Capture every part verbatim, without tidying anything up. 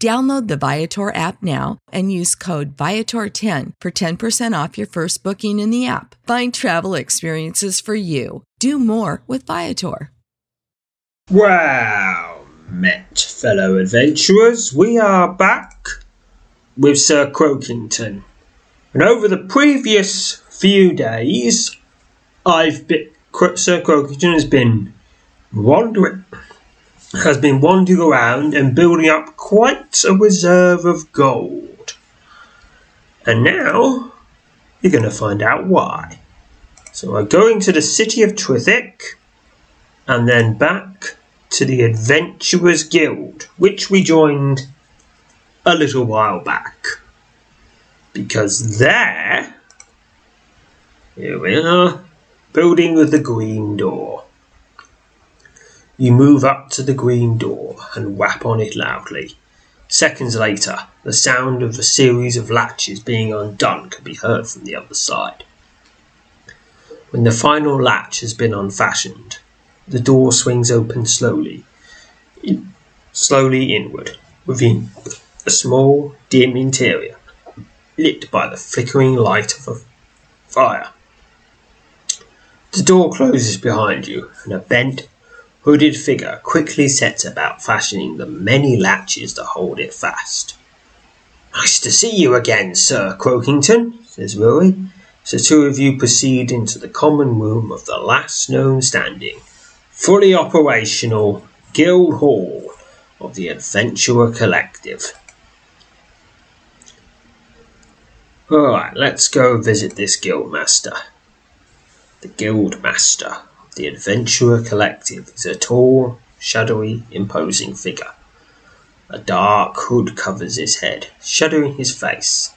Download the Viator app now and use code Viator ten for ten percent off your first booking in the app. Find travel experiences for you. Do more with Viator. Well met, fellow adventurers. We are back with Sir Crokington. And over the previous few days, I've been, Sir Crokington has been wandering... has been wandering around and building up quite a reserve of gold. And now, you're going to find out why. So we're going to the city of Trithic, and then back to the Adventurers Guild, which we joined a little while back. Because there, here we are, building with the green door. You move up to the green door and whap on it loudly. Seconds later, the sound of a series of latches being undone can be heard from the other side. When the final latch has been unfastened, the door swings open slowly, in, slowly inward, within a small, dim interior, lit by the flickering light of a fire. The door closes behind you, and a bent, hooded figure quickly sets about fashioning the many latches to hold it fast. "Nice to see you again, Sir Crokington," says Rui. So two of you proceed into the common room of the last known standing, fully operational Guild Hall of the Adventurer Collective. Alright, let's go visit this Guildmaster. The Guildmaster. The Adventurer Collective is a tall, shadowy, imposing figure. A dark hood covers his head, shadowing his face.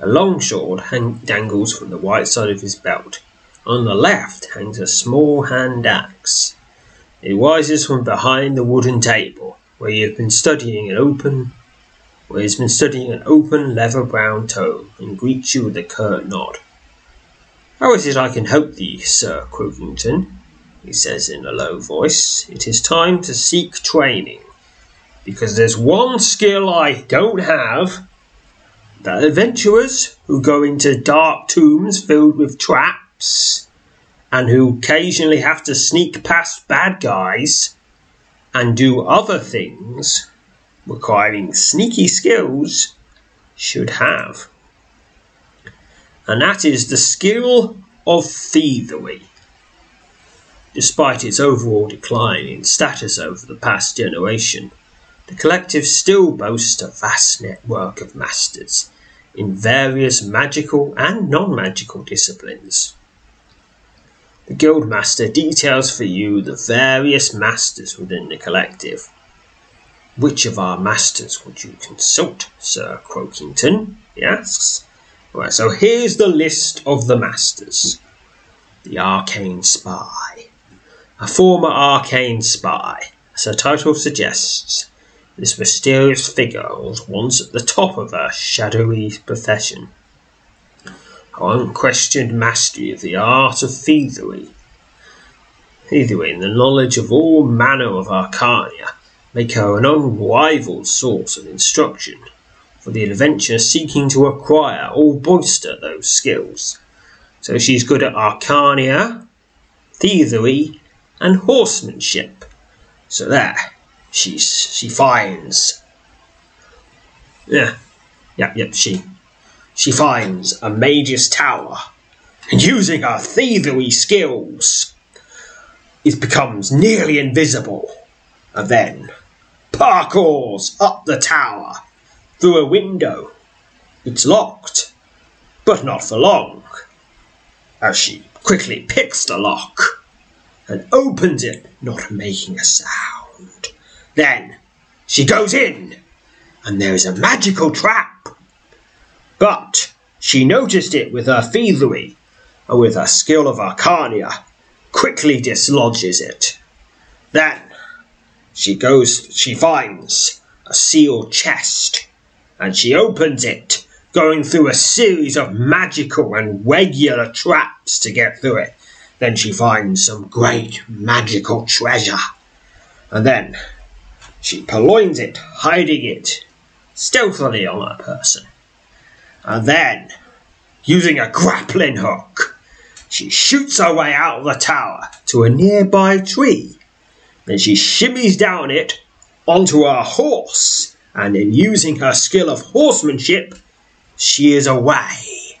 A long sword hang- dangles from the right side of his belt. On the left hangs a small hand axe. It rises from behind the wooden table, where he has been studying an open, where he has been studying an open leather-bound tome, and greets you with a curt nod. "How is it I can help thee, Sir Crokington?" he says in a low voice. "It is time to seek training, because there's one skill I don't have, that adventurers who go into dark tombs filled with traps, and who occasionally have to sneak past bad guys, and do other things requiring sneaky skills, should have. And that is the skill of thievery. Despite its overall decline in status over the past generation, the collective still boasts a vast network of masters in various magical and non-magical disciplines. The Guildmaster details for you the various masters within the collective. Which of our masters would you consult, Sir Crokington? He asks. Right, so here's the list of the masters. The Arcane Spy. A former Arcane Spy, as her title suggests, this mysterious figure was once at the top of her shadowy profession. Her unquestioned mastery of the art of thievery, thievery and the knowledge of all manner of arcana make her an unrivalled source of instruction for the adventurer seeking to acquire or bolster those skills. So she's good at arcana, thievery, and horsemanship. So there, she's she finds. Yeah, yeah, yep. Yeah, she she finds a mage's tower, and using her thievery skills, it becomes nearly invisible, and then parkours up the tower through a window. It's locked, but not for long, as she quickly picks the lock and opens it, not making a sound. Then she goes in, and there is a magical trap. But she noticed it with her thievery, and with her skill of arcana, quickly dislodges it. Then she goes, she finds a sealed chest, and she opens it, going through a series of magical and regular traps to get through it. Then she finds some great magical treasure, and then she purloins it, hiding it stealthily on her person. And then, using a grappling hook, she shoots her way out of the tower to a nearby tree. Then she shimmies down it onto her horse, and in using her skill of horsemanship, she is away,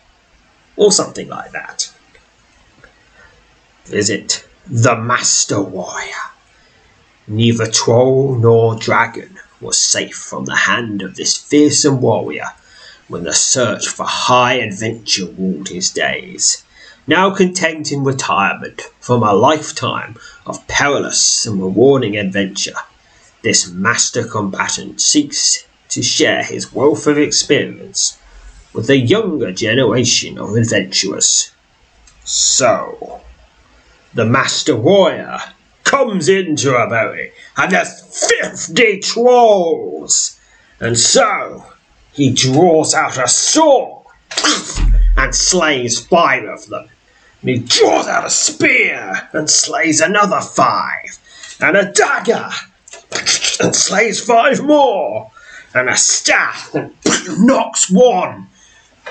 or something like that. Visit the Master Warrior. Neither troll nor dragon was safe from the hand of this fearsome warrior when the search for high adventure ruled his days. Now content in retirement from a lifetime of perilous and rewarding adventure, this master combatant seeks to share his wealth of experience with the younger generation of adventurers. So, the Master Warrior comes into a boat, and there's fifty trolls, and so he draws out a sword and slays five of them. And he draws out a spear and slays another five. And a dagger and slays five more. And a staff and knocks one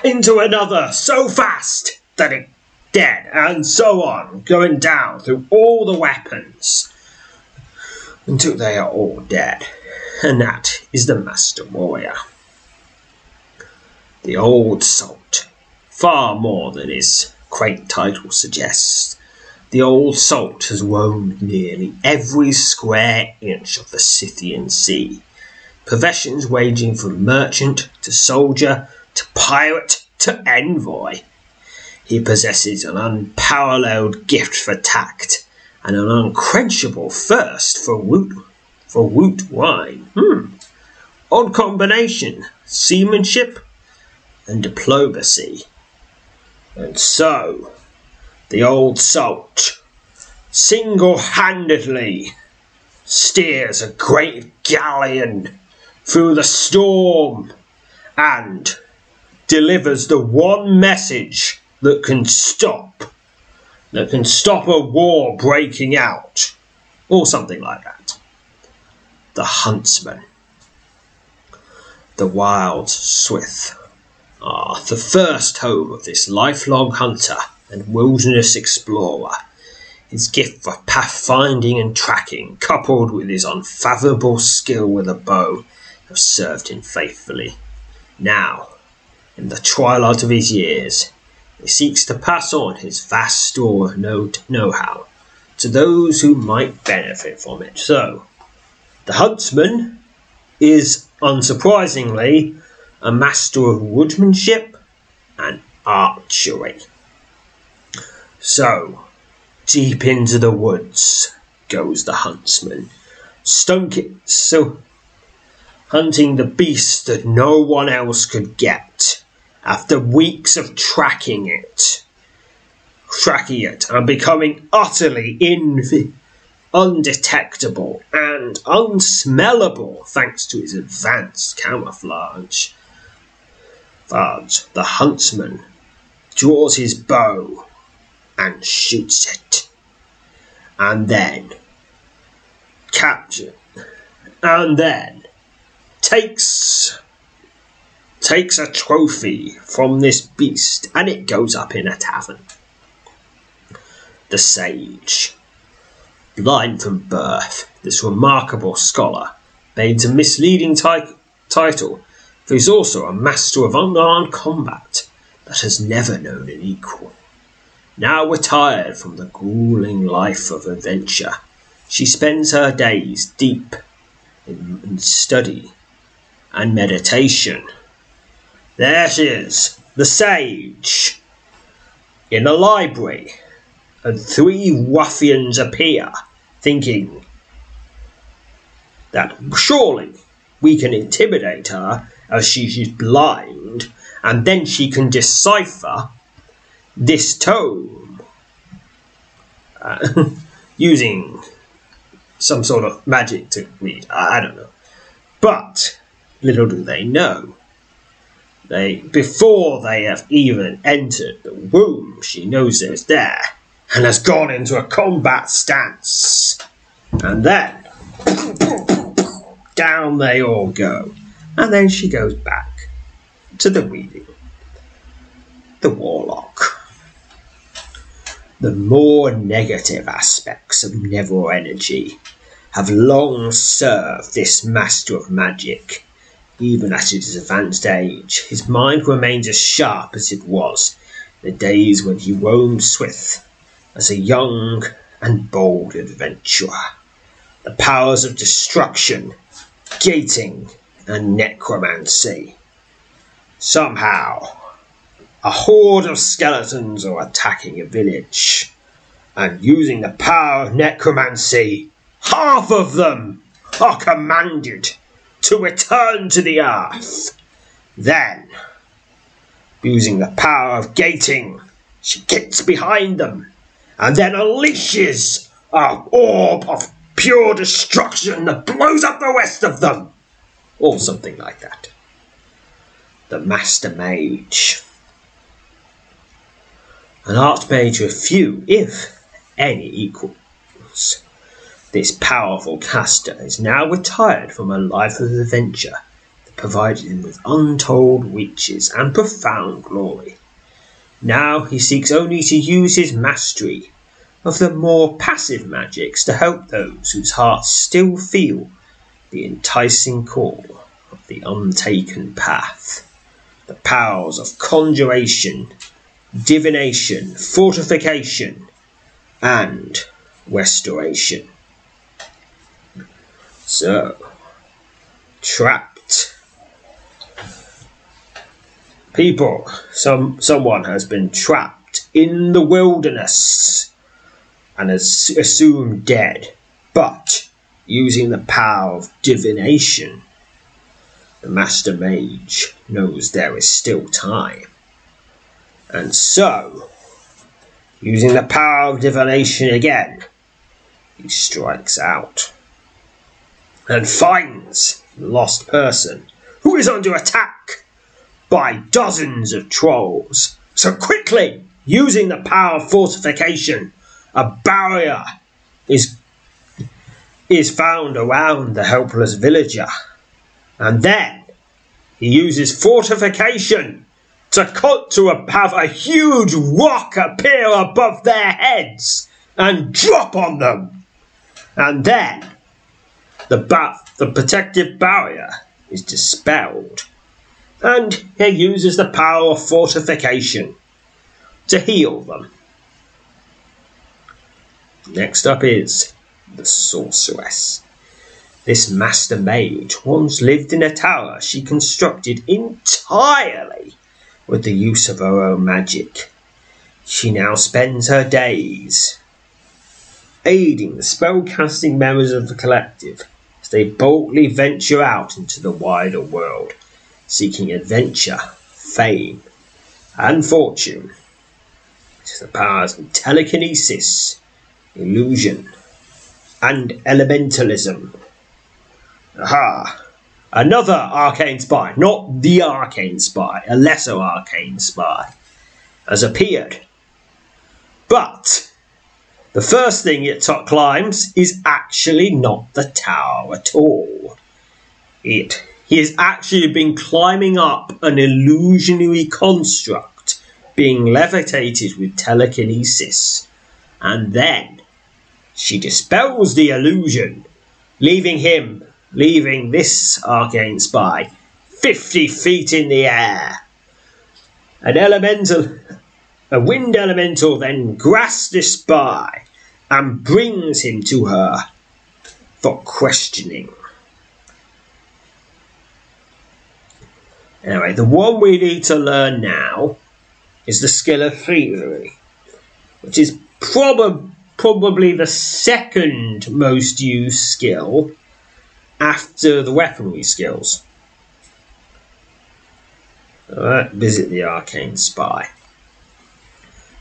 into another so fast that it's dead. And so on, going down through all the weapons until they are all dead. And that is the Master Warrior. The Old Salt. Far more than his quaint title suggests, the Old Salt has roamed nearly every square inch of the Scythian Sea, professions ranging from merchant to soldier to pirate to envoy. He possesses an unparalleled gift for tact and an unquenchable thirst for root, for root wine. Hmm. Odd combination, seamanship and diplomacy. And so, the Old Salt single-handedly steers a great galleon through the storm and delivers the one message that can stop, that can stop a war breaking out, or something like that. The Huntsman. The wild Swith are the first home of this lifelong hunter and wilderness explorer. His gift for pathfinding and tracking, coupled with his unfathomable skill with a bow, have served him faithfully. Now, in the twilight of his years, he seeks to pass on his vast store of know-how to those who might benefit from it. So, the Huntsman is, unsurprisingly, a master of woodmanship and archery. So, deep into the woods goes the Huntsman, stunk it, so hunting the beast that no one else could get, after weeks of tracking it. Tracking it and becoming utterly inv- undetectable and unsmellable thanks to its advanced camouflage. But the huntsman draws his bow and shoots it, and then captures, and then takes takes a trophy from this beast, and it goes up in a tavern. The sage, blind from birth, this remarkable scholar, bears a misleading ti- title, for he's also a master of unarmed combat that has never known an equal. Now retired from the grueling life of adventure, she spends her days deep in, in study and meditation. There she is, the sage, in a library, and three ruffians appear, thinking that surely we can intimidate her as she is blind, and then she can decipher this tome uh, using some sort of magic to read. I, I don't know. But little do they know, they before they have even entered the room, she knows there's there, and has gone into a combat stance. And then down they all go. And then she goes back to the reading. The warlock. The more negative aspects of Neville energy have long served this master of magic. Even at his advanced age, his mind remains as sharp as it was the days when he roamed Swith as a young and bold adventurer. The powers of destruction, gating, and necromancy. Somehow, a horde of skeletons are attacking a village, and using the power of necromancy, half of them are commanded to return to the earth. Then, using the power of gating, she gets behind them, and then unleashes an orb of pure destruction that blows up the rest of them. Or something like that. The Master Mage. An Archmage with few, if any, equals. This powerful caster is now retired from a life of adventure that provided him with untold riches and profound glory. Now he seeks only to use his mastery of the more passive magics to help those whose hearts still feel the enticing call of the untaken path. The powers of conjuration, divination, fortification, and restoration. So, trapped. People, some someone has been trapped in the wilderness and is assumed dead, but using the power of divination, the Master Mage knows there is still time. And so, using the power of divination again, he strikes out and finds the lost person, who is under attack by dozens of trolls. So quickly, using the power of fortification, a barrier is is found around the helpless villager, and then he uses fortification to cut to a, have a huge rock appear above their heads and drop on them, and then the ba- the protective barrier is dispelled, and he uses the power of fortification to heal them. Next up is the Sorceress. This Master Mage once lived in a tower she constructed entirely with the use of her own magic. She now spends her days aiding the spellcasting members of the collective as they boldly venture out into the wider world, seeking adventure, fame, and fortune. It is the powers of telekinesis, illusion, and elementalism. Aha! Another arcane spy, not the arcane spy, a lesser arcane spy, has appeared. But the first thing it climbs is actually not the tower at all. It he has actually been climbing up an illusionary construct, being levitated with telekinesis, and then she dispels the illusion, leaving him. Leaving this arcane spy fifty feet in the air. An elemental, a wind elemental then grasps this spy and brings him to her for questioning. Anyway, the one we need to learn now is the skill of thievery, which is prob probably the second most used skill after the weaponry skills. Alright, visit the Arcane Spy.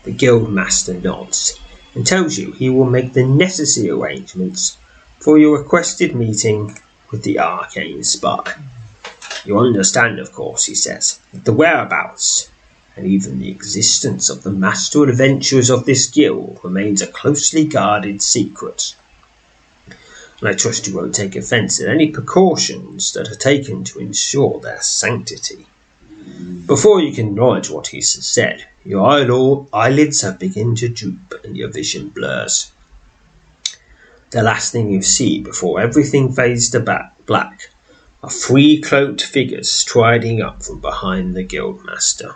The Guildmaster nods and tells you he will make the necessary arrangements for your requested meeting with the Arcane Spy. You understand, of course, he says, the whereabouts and even the existence of the master adventurers of this guild remains a closely guarded secret. And I trust you won't take offence at any precautions that are taken to ensure their sanctity. Before you can acknowledge what he has said, your eyelids have begun to droop and your vision blurs. The last thing you see before everything fades to black are three cloaked figures striding up from behind the Guildmaster.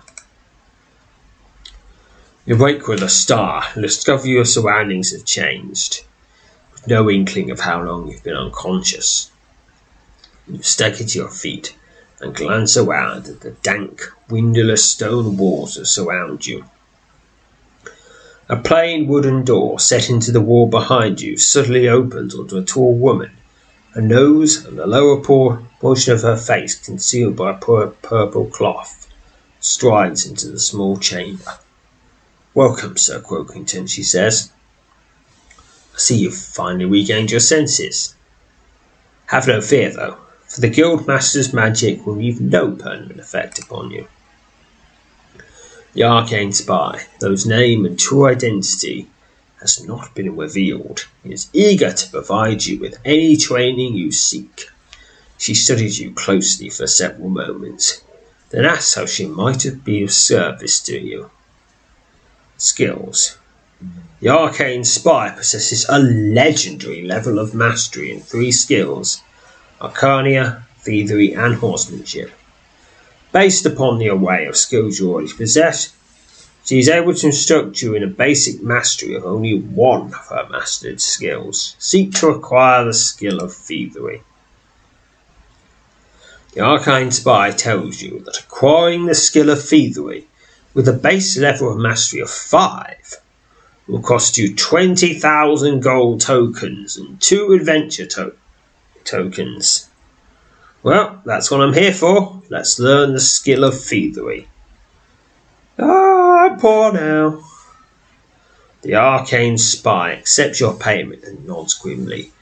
You wake with a start and discover your surroundings have changed. No inkling of how long you've been unconscious. You stagger to your feet and glance around at the dank, windowless stone walls that surround you. A plain wooden door set into the wall behind you suddenly opens onto a tall woman, her nose and the lower portion of her face concealed by a purple cloth, strides into the small chamber. "Welcome, Sir Crokington," she says. "I see you've finally regained your senses. Have no fear, though, for the Guildmaster's magic will leave no permanent effect upon you." The Arcane Spy, though his name and true identity has not been revealed, is eager to provide you with any training you seek. She studies you closely for several moments, then asks how she might have been of service to you. Skills. The Arcane Spy possesses a legendary level of mastery in three skills: Arcana, Thievery, and Horsemanship. Based upon the array of skills you already possess, she is able to instruct you in a basic mastery of only one of her mastered skills. Seek to acquire the skill of Thievery. The Arcane Spy tells you that acquiring the skill of Thievery with a base level of mastery of five will cost you twenty thousand gold tokens and two adventure to tokens. Well, that's what I'm here for. Let's learn the skill of thievery. Ah, I'm poor now. The Arcane Spy accepts your payment and nods grimly,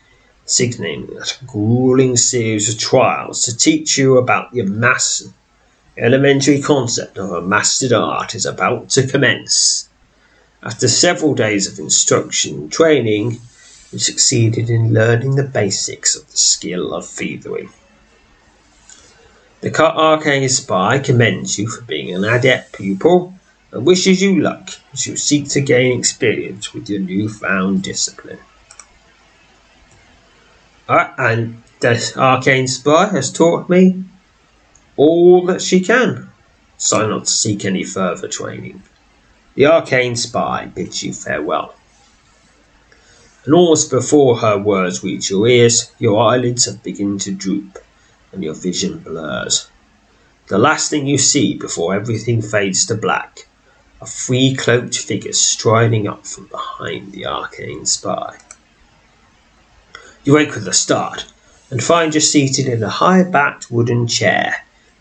signaling that a grueling series of trials to teach you about the mass elementary concept of a mastered art is about to commence. After several days of instruction and training, you succeeded in learning the basics of the skill of thievery. The Arcane Spy commends you for being an adept pupil and wishes you luck as you seek to gain experience with your newfound discipline. Uh, and the Arcane Spy has taught me all that she can, so not to seek any further training. The Arcane Spy bids you farewell. And almost before her words reach your ears, your eyelids have begun to droop and your vision blurs. The last thing you see before everything fades to black are three cloaked figures striding up from behind the Arcane Spy. You wake with a start and find you seated in a high-backed wooden chair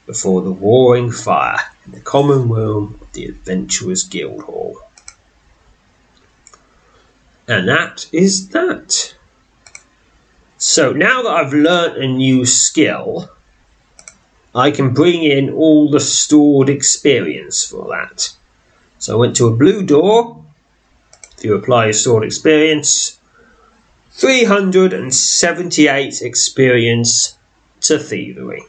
before the roaring fire in the common room of the Adventurers Guild Hall. And that is that. So now that I've learnt a new skill, I can bring in all the stored experience for that. So I went to a blue door. If you apply your stored experience, three hundred seventy-eight experience to thievery.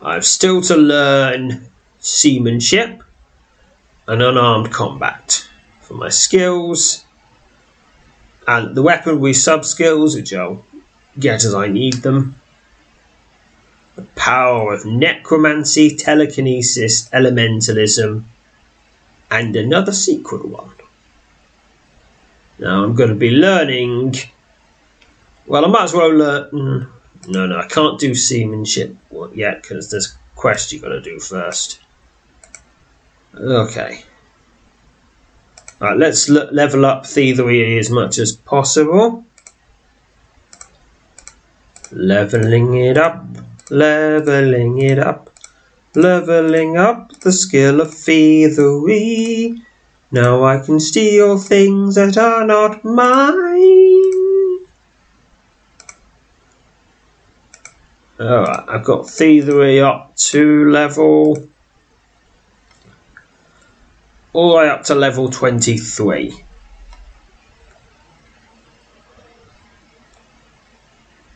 I've still to learn seamanship and unarmed combat for my skills, and the weaponry sub-skills, which I'll get as I need them. The power of necromancy, telekinesis, elementalism, and another secret one. Now I'm going to be learning, well, I might as well learn, no, no, I can't do seamanship yet because there's a quest you've got to do first. Okay. Alright, let's le level up thievery as much as possible. Leveling it up. Leveling it up, leveling up the skill of thievery. Now I can steal things that are not mine. Alright, I've got thievery up to level, all the way up to level twenty-three.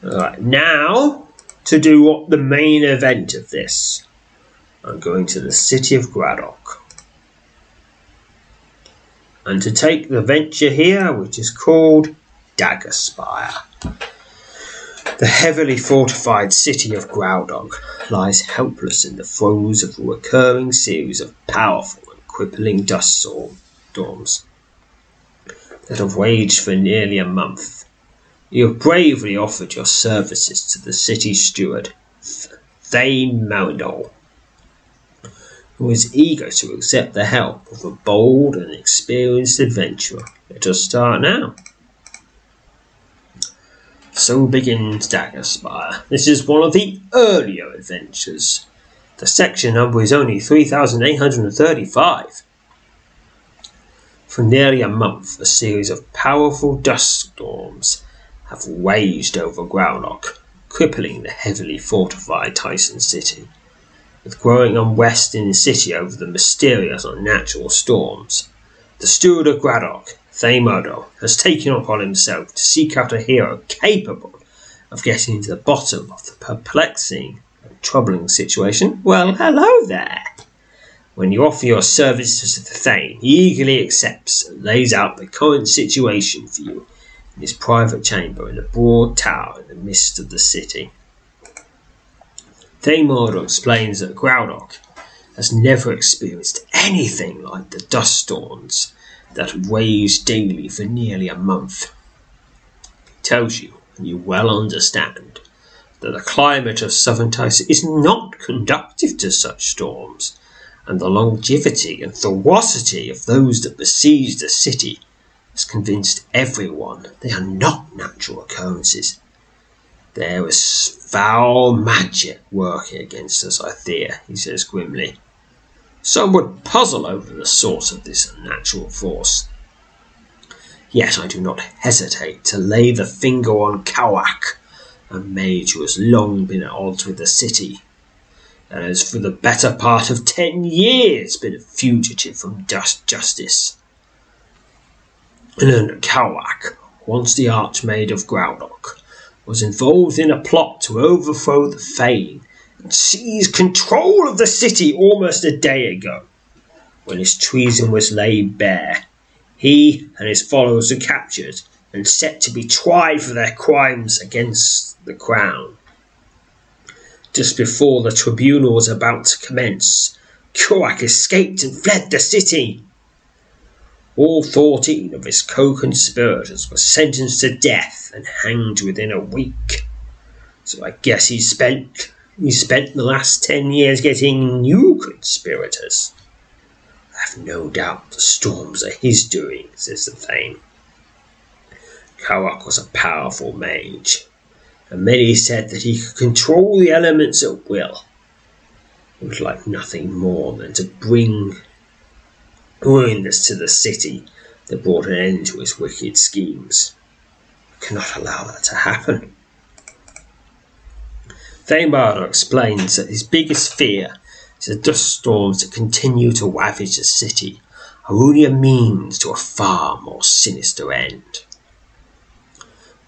Alright, now to do what the main event of this. I'm going to the city of Graddock. And to take the venture here, which is called Dagger Spire. The heavily fortified city of Groudog lies helpless in the throes of a recurring series of powerful and crippling dust storms that have raged for nearly a month. You have bravely offered your services to the city steward, Thane Maundol, who is eager to accept the help of a bold and experienced adventurer. Let us start now. So begins Dagger Spire. This is one of the earlier adventures. The section number is only three thousand eight hundred thirty-five. For nearly a month, a series of powerful dust storms have raged over Graldok, crippling the heavily fortified Tysa city. With growing unrest in the city over the mysterious unnatural storms, the steward of Graddock, Thane Mordor, has taken upon himself to seek out a hero capable of getting to the bottom of the perplexing and troubling situation. Well, hello there! When you offer your services to the Thane, he eagerly accepts and lays out the current situation for you in his private chamber in a broad tower in the midst of the city. Thane Mordor explains that Groudog has never experienced anything like the dust storms that have raged daily for nearly a month. He tells you, and you well understand, that the climate of southern Tysa is not conducive to such storms, and the longevity and ferocity of those that besiege the city has convinced everyone they are not natural occurrences. There is foul magic working against us, I fear, he says grimly. Some would puzzle over the source of this unnatural force. Yet I do not hesitate to lay the finger on Kawak, a mage who has long been at odds with the city, and has for the better part of ten years been a fugitive from dust justice. And Kawak, once the Archmaid of Groudog, was involved in a plot to overthrow the Thane and seize control of the city almost a day ago. When his treason was laid bare, he and his followers were captured and set to be tried for their crimes against the crown. Just before the tribunal was about to commence, Korak escaped and fled the city. All fourteen of his co-conspirators were sentenced to death and hanged within a week. So I guess he spent he spent the last ten years getting new conspirators. I have no doubt the storms are his doing, says the Thane. Korak was a powerful mage, and many said that he could control the elements at will. He would like nothing more than to bring ruins to the city that brought an end to his wicked schemes. I cannot allow that to happen. Thane Mordor explains that his biggest fear is the dust storms that continue to ravage the city are only a means to a far more sinister end.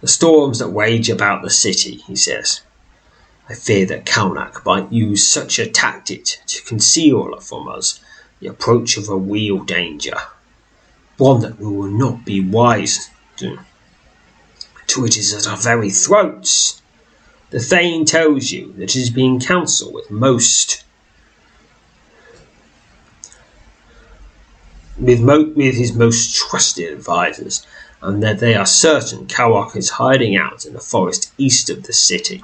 The storms that wage about the city, he says, I fear that Kalnak might use such a tactic to conceal from us the approach of a real danger, one that we will not be wise to. To it is at our very throats. The Thane tells you that it is being counsel with most, with, mo with his most trusted advisors, and that they are certain Kawak is hiding out in the forest east of the city,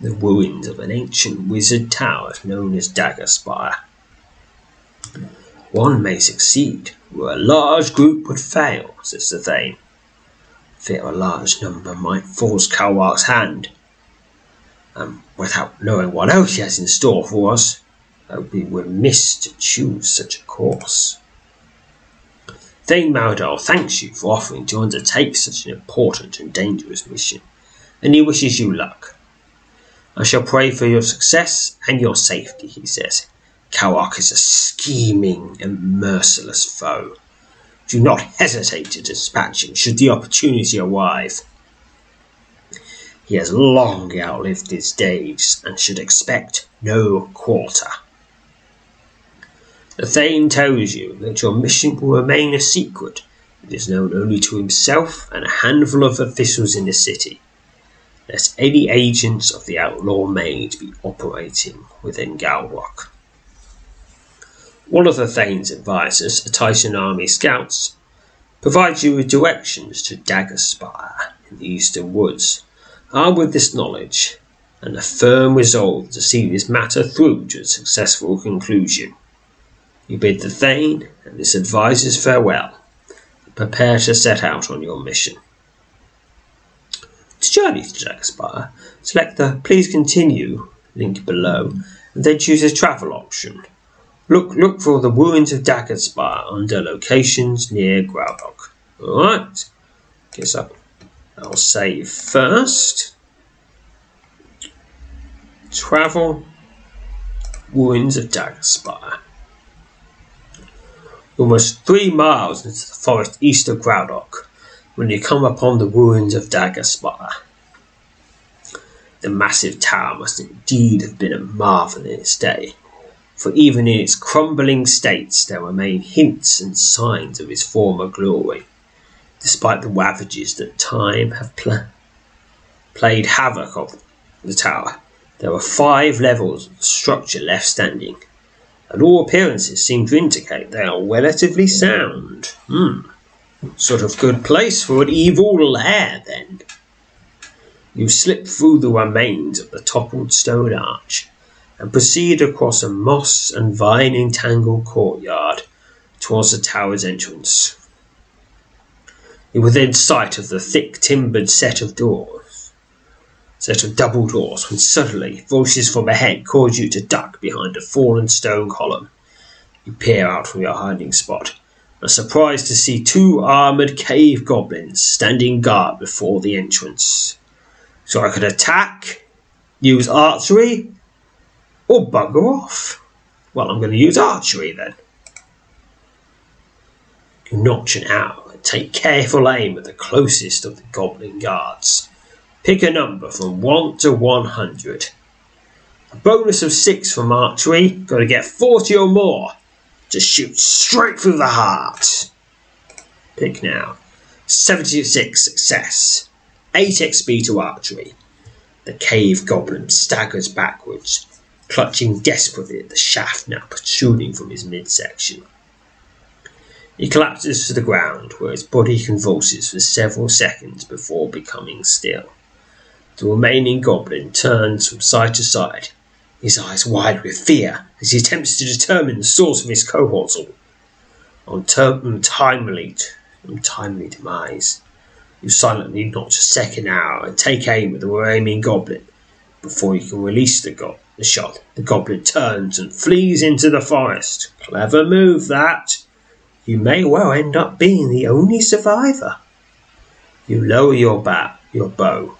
the ruins of an ancient wizard tower known as Dagger Spire. One may succeed, where a large group would fail, says the Thane. Fear a large number might force Kawak's hand, and without knowing what else he has in store for us, it would be remiss to choose such a course. Thane Maundol thanks you for offering to undertake such an important and dangerous mission, and he wishes you luck. I shall pray for your success and your safety, he says. Kawak is a scheming and merciless foe. Do not hesitate to dispatch him should the opportunity arrive. He has long outlived his days and should expect no quarter. The Thane tells you that your mission will remain a secret. It is known only to himself and a handful of officials in the city. Let any agents of the outlaw mage be operating within Galdok. One of the Thane's advisors, a Tyson army scout, provides you with directions to Dagger Spire in the eastern woods. Armed with this knowledge and a firm resolve to see this matter through to a successful conclusion, you bid the Thane and his advisors farewell, and prepare to set out on your mission. To journey to Dagger Spire, select the Please Continue link below, and then choose a travel option. Look, look for the ruins of Dagger Spire under locations near Groudog. Alright, guess I'll, I'll save first. Travel, ruins of Dagger Spire. Almost three miles into the forest east of Graddock, when you come upon the ruins of Dagger Spire. The massive tower must indeed have been a marvel in its day, for even in its crumbling states there remain hints and signs of its former glory, despite the ravages that time have pl played havoc of the tower. There are five levels of the structure left standing, and all appearances seem to indicate they are relatively sound. Hmm. Sort of good place for an evil lair, then. You slip through the remains of the toppled stone arch, and proceed across a moss and vine-entangled courtyard towards the tower's entrance. You were within sight of the thick timbered set of doors, set of double doors, when suddenly voices from ahead cause you to duck behind a fallen stone column. You peer out from your hiding spot, and are surprised to see two armoured cave goblins standing guard before the entrance. So I could attack, use archery, or bugger off. Well, I'm going to use archery then. You notch an arrow and take careful aim at the closest of the goblin guards. Pick a number from one to one hundred. A bonus of six from archery. Got to get forty or more to shoot straight through the heart. Pick now. seventy-six, success. eight X P to archery. The cave goblin staggers backwards, clutching desperately at the shaft now protruding from his midsection. He collapses to the ground, where his body convulses for several seconds before becoming still. The remaining goblin turns from side to side, his eyes wide with fear as he attempts to determine the source of his cohort's untimely, untimely demise. You silently notch a second arrow and take aim at the remaining goblin. Before you can release the, go the shot, the goblin turns and flees into the forest. Clever move, that. You may well end up being the only survivor. You lower your, bat, your bow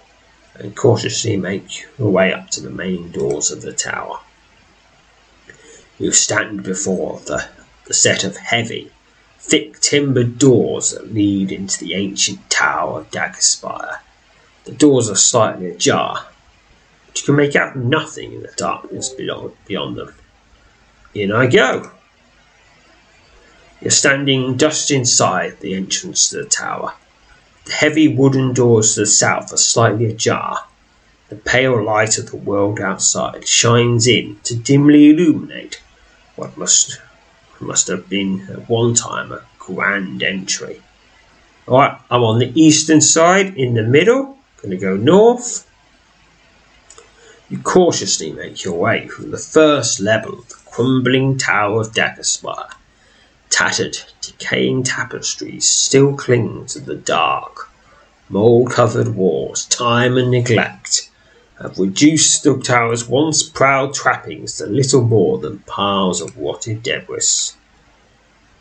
and cautiously make your way up to the main doors of the tower. You stand before the, the set of heavy, thick timbered doors that lead into the ancient tower of Dagger Spire. The doors are slightly ajar, but you can make out nothing in the darkness beyond, beyond them. In I go. You're standing just inside the entrance to the tower. The heavy wooden doors to the south are slightly ajar. The pale light of the world outside shines in to dimly illuminate what must must have been at one time a grand entry. Alright, I'm on the eastern side, in the middle. Going to go north. You cautiously make your way from the first level of the crumbling tower of Dagger Spire. Tattered, decaying tapestries still cling to the dark, mould-covered walls. Time and neglect have reduced the tower's once proud trappings to little more than piles of rotted debris.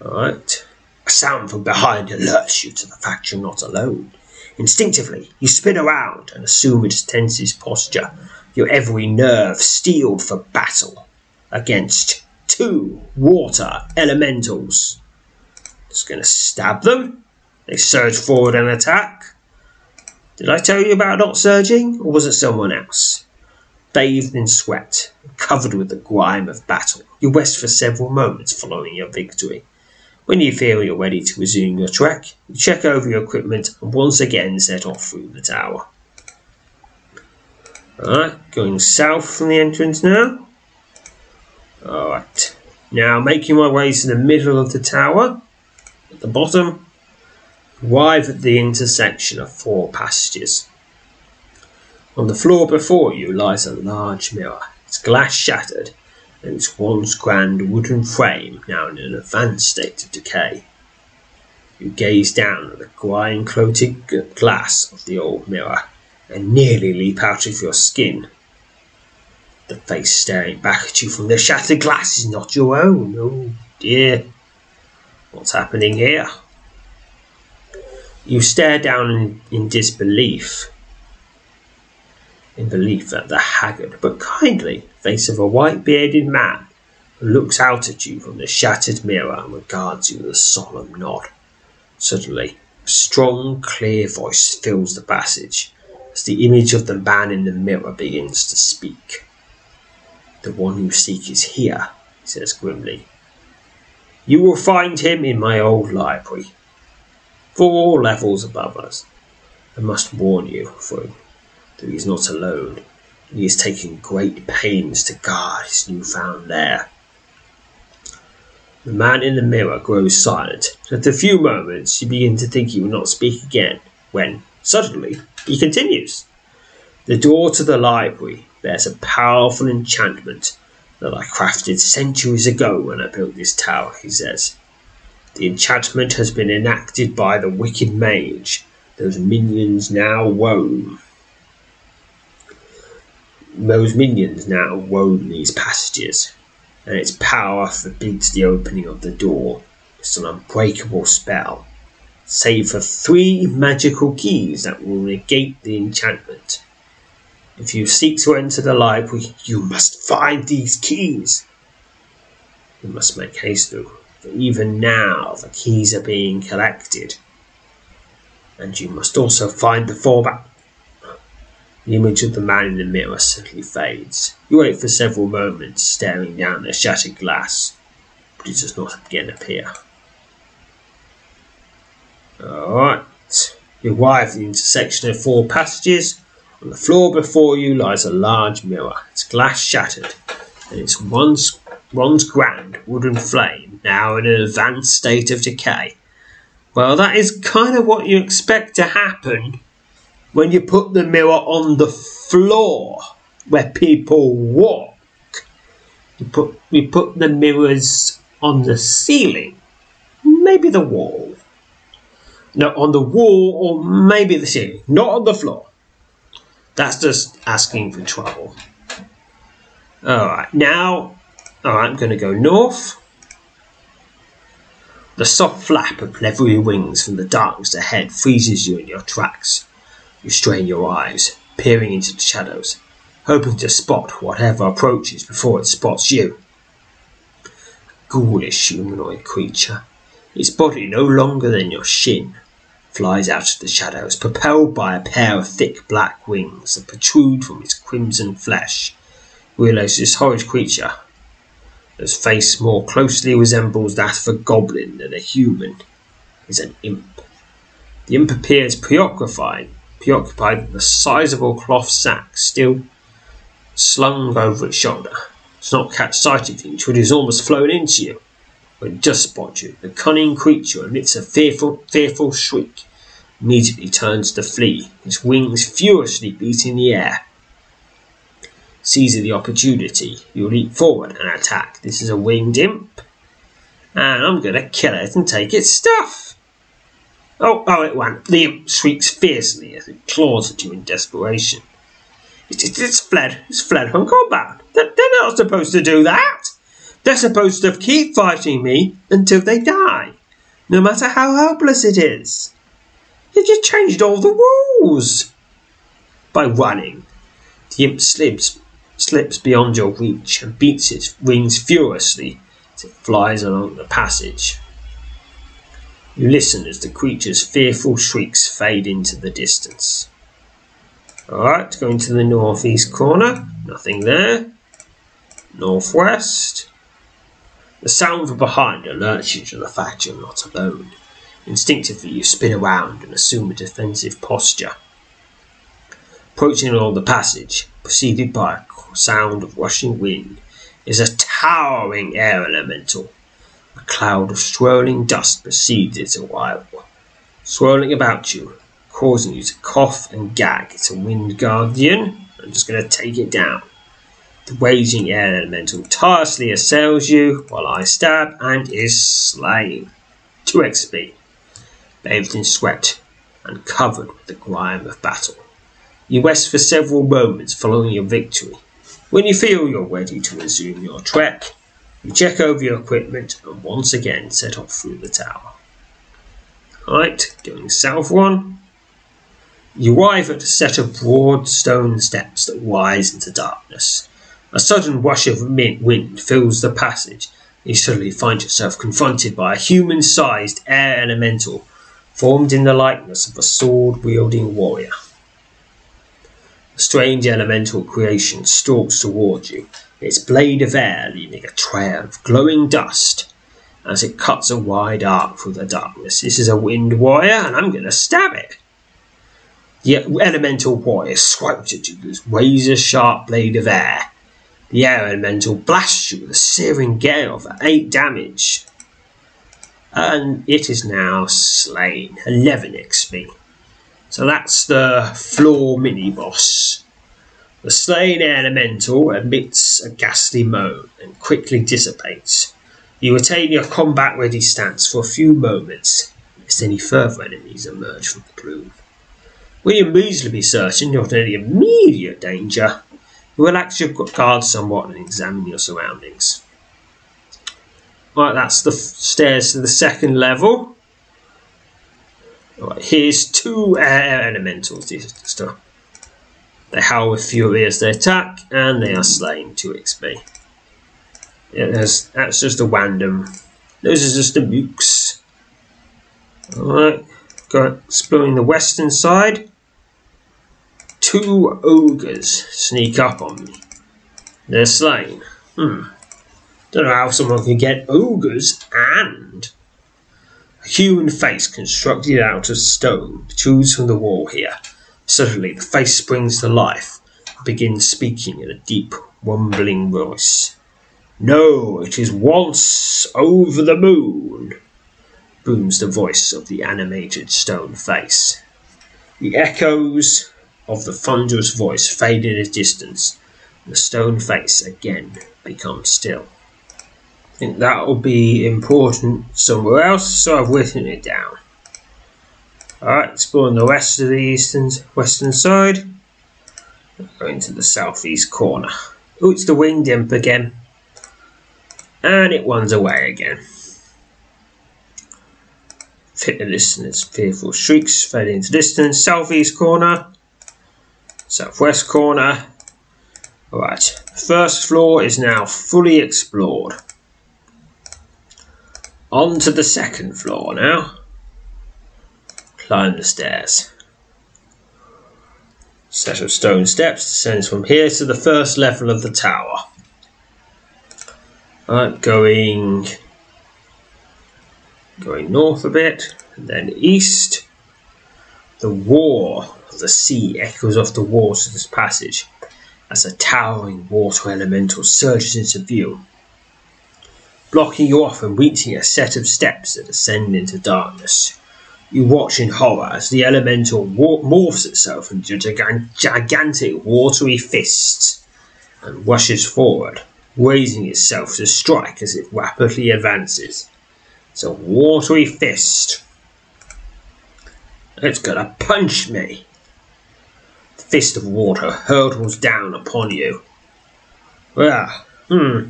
Alright. A sound from behind alerts you to the fact you're not alone. Instinctively, you spin around and assume its tensest posture, your every nerve steeled for battle against two water elementals. Just going to stab them. They surge forward and attack. Did I tell you about not surging, or was it someone else? Bathed in sweat, covered with the grime of battle, you rest for several moments following your victory. When you feel you're ready to resume your trek, you check over your equipment and once again set off through the tower. Alright, going south from the entrance now. Alright, now making my way to the middle of the tower, at the bottom, arrive at the intersection of four passages. On the floor before you lies a large mirror, its glass shattered, and its once grand wooden frame now in an advanced state of decay. You gaze down at the grime-coated glass of the old mirror, and nearly leap out of your skin. The face staring back at you from the shattered glass is not your own. Oh dear. What's happening here? You stare down in, in disbelief. In belief at the haggard but kindly face of a white-bearded man who looks out at you from the shattered mirror and regards you with a solemn nod. Suddenly, a strong, clear voice fills the passage as the image of the man in the mirror begins to speak. The one you seek is here, he says grimly. You will find him in my old library, four levels above us. I must warn you, for that he is not alone. He is taking great pains to guard his newfound lair. The man in the mirror grows silent. After a few moments, you begin to think he will not speak again, when, suddenly, he continues. The door to the library bears a powerful enchantment that I crafted centuries ago when I built this tower, he says. The enchantment has been enacted by the wicked mage. Those minions now roam. Those minions now roam these passages, and its power forbids the opening of the door. It's an unbreakable spell, save for three magical keys that will negate the enchantment. If you seek to enter the library, you must find these keys. You must make haste, though, for even now the keys are being collected. And you must also find the fallback. The image of the man in the mirror suddenly fades. You wait for several moments, staring down the shattered glass, but it does not again appear. Alright, you arrive at the intersection of four passages. On the floor before you lies a large mirror, its glass shattered, and its once, once grand wooden frame now in an advanced state of decay. Well, that is kind of what you expect to happen when you put the mirror on the floor where people walk. You put, you put the mirrors on the ceiling, maybe the wall. No, on the wall or maybe the ceiling, not on the floor. That's just asking for trouble. Alright, now I'm going to go north. The soft flap of leathery wings from the darkness ahead freezes you in your tracks. You strain your eyes, peering into the shadows, hoping to spot whatever approaches before it spots you. A ghoulish humanoid creature, its body no longer than your shin, flies out of the shadows, propelled by a pair of thick black wings that protrude from its crimson flesh. You realize this horrid creature, whose face more closely resembles that of a goblin than a human, is an imp. The imp appears preoccupied, preoccupied with a sizable cloth sack still slung over its shoulder. It does not catch sight of you until it has almost flown into you. When it does spot you, the cunning creature emits a fearful, fearful shriek, immediately turns to flee, its wings furiously beating the air. Seizing the opportunity, you leap forward and attack. This is a winged imp, and I'm going to kill it and take its stuff. Oh, oh, it won. The imp shrieks fiercely as it claws at you in desperation. It, it, it's fled. It's fled from combat. They're, they're not supposed to do that. They're supposed to keep fighting me until they die, no matter how helpless it is. You've just changed all the rules. By running, the imp slips. slips beyond your reach and beats its wings furiously as it flies along the passage. You listen as the creature's fearful shrieks fade into the distance. Alright, going to the northeast corner. Nothing there. Northwest. The sound from behind alerts you to the fact you're not alone. Instinctively, you spin around and assume a defensive posture. Approaching along the passage, preceded by a sound of rushing wind, is a towering air elemental. A cloud of swirling dust precedes its arrival, swirling about you, causing you to cough and gag. It's a wind guardian. I'm just going to take it down. The raging air elemental tirelessly assails you while I stab and is slain. two X P, bathed in sweat and covered with the grime of battle. You rest for several moments following your victory. When you feel you're ready to resume your trek, you check over your equipment and once again set off through the tower. Right, going south one. You arrive at a set of broad stone steps that rise into darkness. A sudden rush of wind fills the passage. You suddenly find yourself confronted by a human-sized air elemental formed in the likeness of a sword-wielding warrior. A strange elemental creation stalks towards you, its blade of air leaving a trail of glowing dust as it cuts a wide arc through the darkness. This is a wind warrior, and I'm going to stab it. The elemental warrior swipes at you with its razor-sharp blade of air. The air elemental blasts you with a searing gale for eight damage. And it is now slain. eleven X P. So that's the floor mini-boss. The slain elemental emits a ghastly moan and quickly dissipates. You retain your combat-ready stance for a few moments, lest any further enemies emerge from the gloom. When you're reasonably certain you're not in any immediate danger, you relax your guard somewhat and examine your surroundings. Right, that's the stairs to the second level. Right, here's two air elementals. They howl with fury as they attack, and they are slain. two X P. Yeah, that's, that's just a random. Those are just the mooks. Alright, go exploring the western side. Two ogres sneak up on me. They're slain. Hmm. Don't know how someone can get ogres and. A human face constructed out of stone protrudes from the wall here. Suddenly, the face springs to life and begins speaking in a deep, rumbling voice. No, it is once over the moon, booms the voice of the animated stone face. The echoes of the thunderous voice fade in the distance, and the stone face again becomes still. I think that'll be important somewhere else, so I've written it down. Alright, exploring the rest of the eastern western side. Going to the southeast corner. Oh, it's the winged imp again. And it runs away again. Fit the listeners' fearful shrieks fade into distance. Southeast corner. Southwest corner. Alright, first floor is now fully explored. On to the second floor now. Climb the stairs. Set of stone steps descends from here to the first level of the tower. Alright, going, going north a bit, and then east. The roar of the sea echoes off the walls of this passage as a towering water elemental surges into view, blocking you off and reaching a set of steps that ascend into darkness. You watch in horror as the elemental war morphs itself into a gig gigantic watery fist and rushes forward, raising itself to strike as it rapidly advances. It's a watery fist. It's gonna punch me. The fist of water hurtles down upon you. Well, hmm.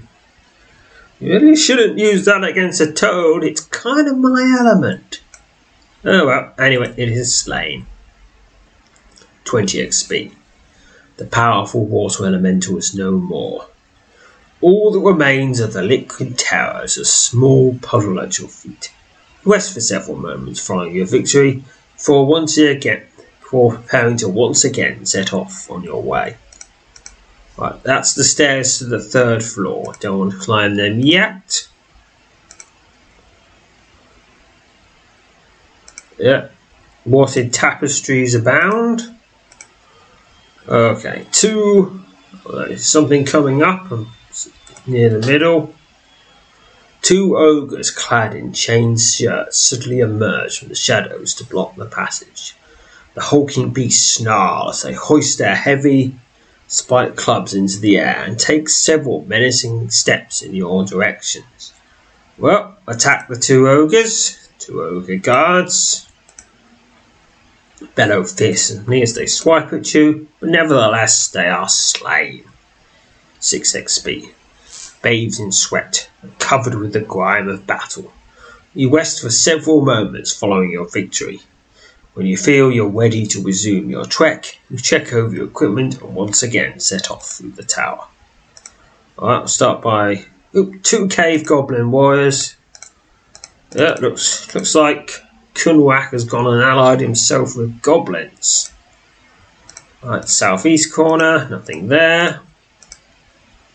You really shouldn't use that against a toad. It's kind of my element. Oh well, anyway, it is slain. twenty X P. The powerful water elemental is no more. All that remains of the liquid terror is a small puddle at your feet. Rest for several moments following your victory, before, once again, before preparing to once again set off on your way. Right, that's the stairs to the third floor. Don't want to climb them yet. Yeah, watered tapestries abound. Okay, two. There's something coming up near the middle. Two ogres clad in chain shirts suddenly emerge from the shadows to block the passage. The hulking beasts snarl as they hoist their heavy spiked clubs into the air and take several menacing steps in your directions. Well, attack the two ogres, two ogre guards. Bellow fiercely as they swipe at you, but nevertheless they are slain. six X P. Bathed in sweat, and covered with the grime of battle. You rest for several moments following your victory. When you feel you're ready to resume your trek, you check over your equipment and once again set off through the tower. Alright, we'll start by oop, two cave goblin warriors. Yeah, looks looks like Kunwak has gone and allied himself with goblins. Alright, southeast corner, nothing there.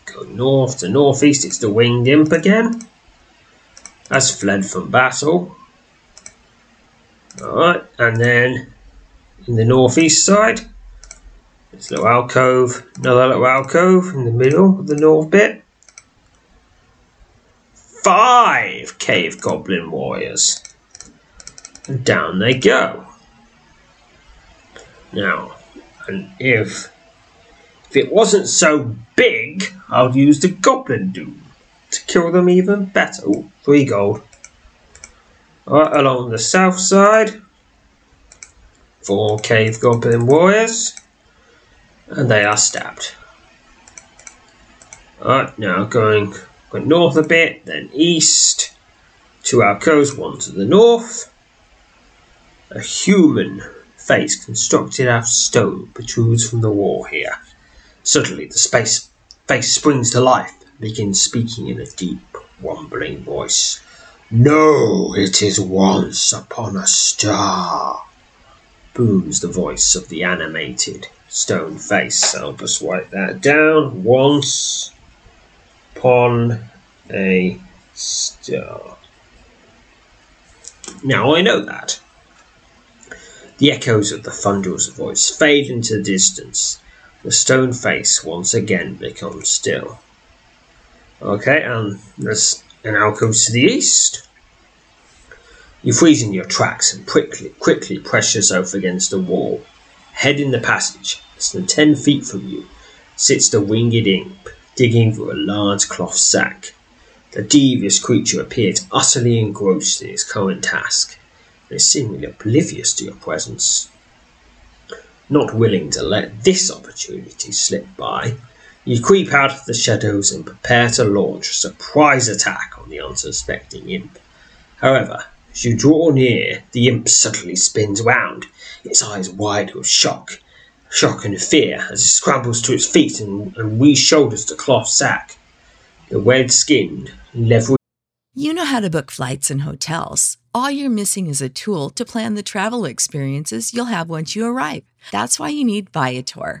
Go north to northeast, it's the winged imp again. Has fled from battle. Alright, and then in the northeast side, there's a little alcove, another little alcove in the middle of the north bit. Five cave goblin warriors. And down they go. Now, and if, if it wasn't so big, I'll use the goblin doom to kill them even better. Ooh, three gold. Right, along the south side, four cave goblin warriors, and they are stabbed. Alright, now going, going north a bit, then east, two alcoves, one to the north. A human face constructed out of stone protrudes from the wall here. Suddenly the space face springs to life and begins speaking in a deep, rumbling voice. No, it is once upon a star, booms the voice of the animated stone face. I'll just write that down. Once upon a star. Now I know that. The echoes of the thunderous voice fade into the distance. The stone face once again becomes still. Okay, and this. And alcove to the east. You freeze in your tracks and quickly, quickly press yourself against the wall. Head in the passage, less than ten feet from you, sits the winged imp, digging for a large cloth sack. The devious creature appears utterly engrossed in its current task. and is seemingly oblivious to your presence. Not willing to let this opportunity slip by, you creep out of the shadows and prepare to launch a surprise attack on the unsuspecting imp. However, as you draw near, the imp suddenly spins round, its eyes wide with shock, shock and fear as it scrambles to its feet and, and re-shoulders the cloth sack. The red-skinned, leathery... You know how to book flights and hotels. All you're missing is a tool to plan the travel experiences you'll have once you arrive. That's why you need Viator.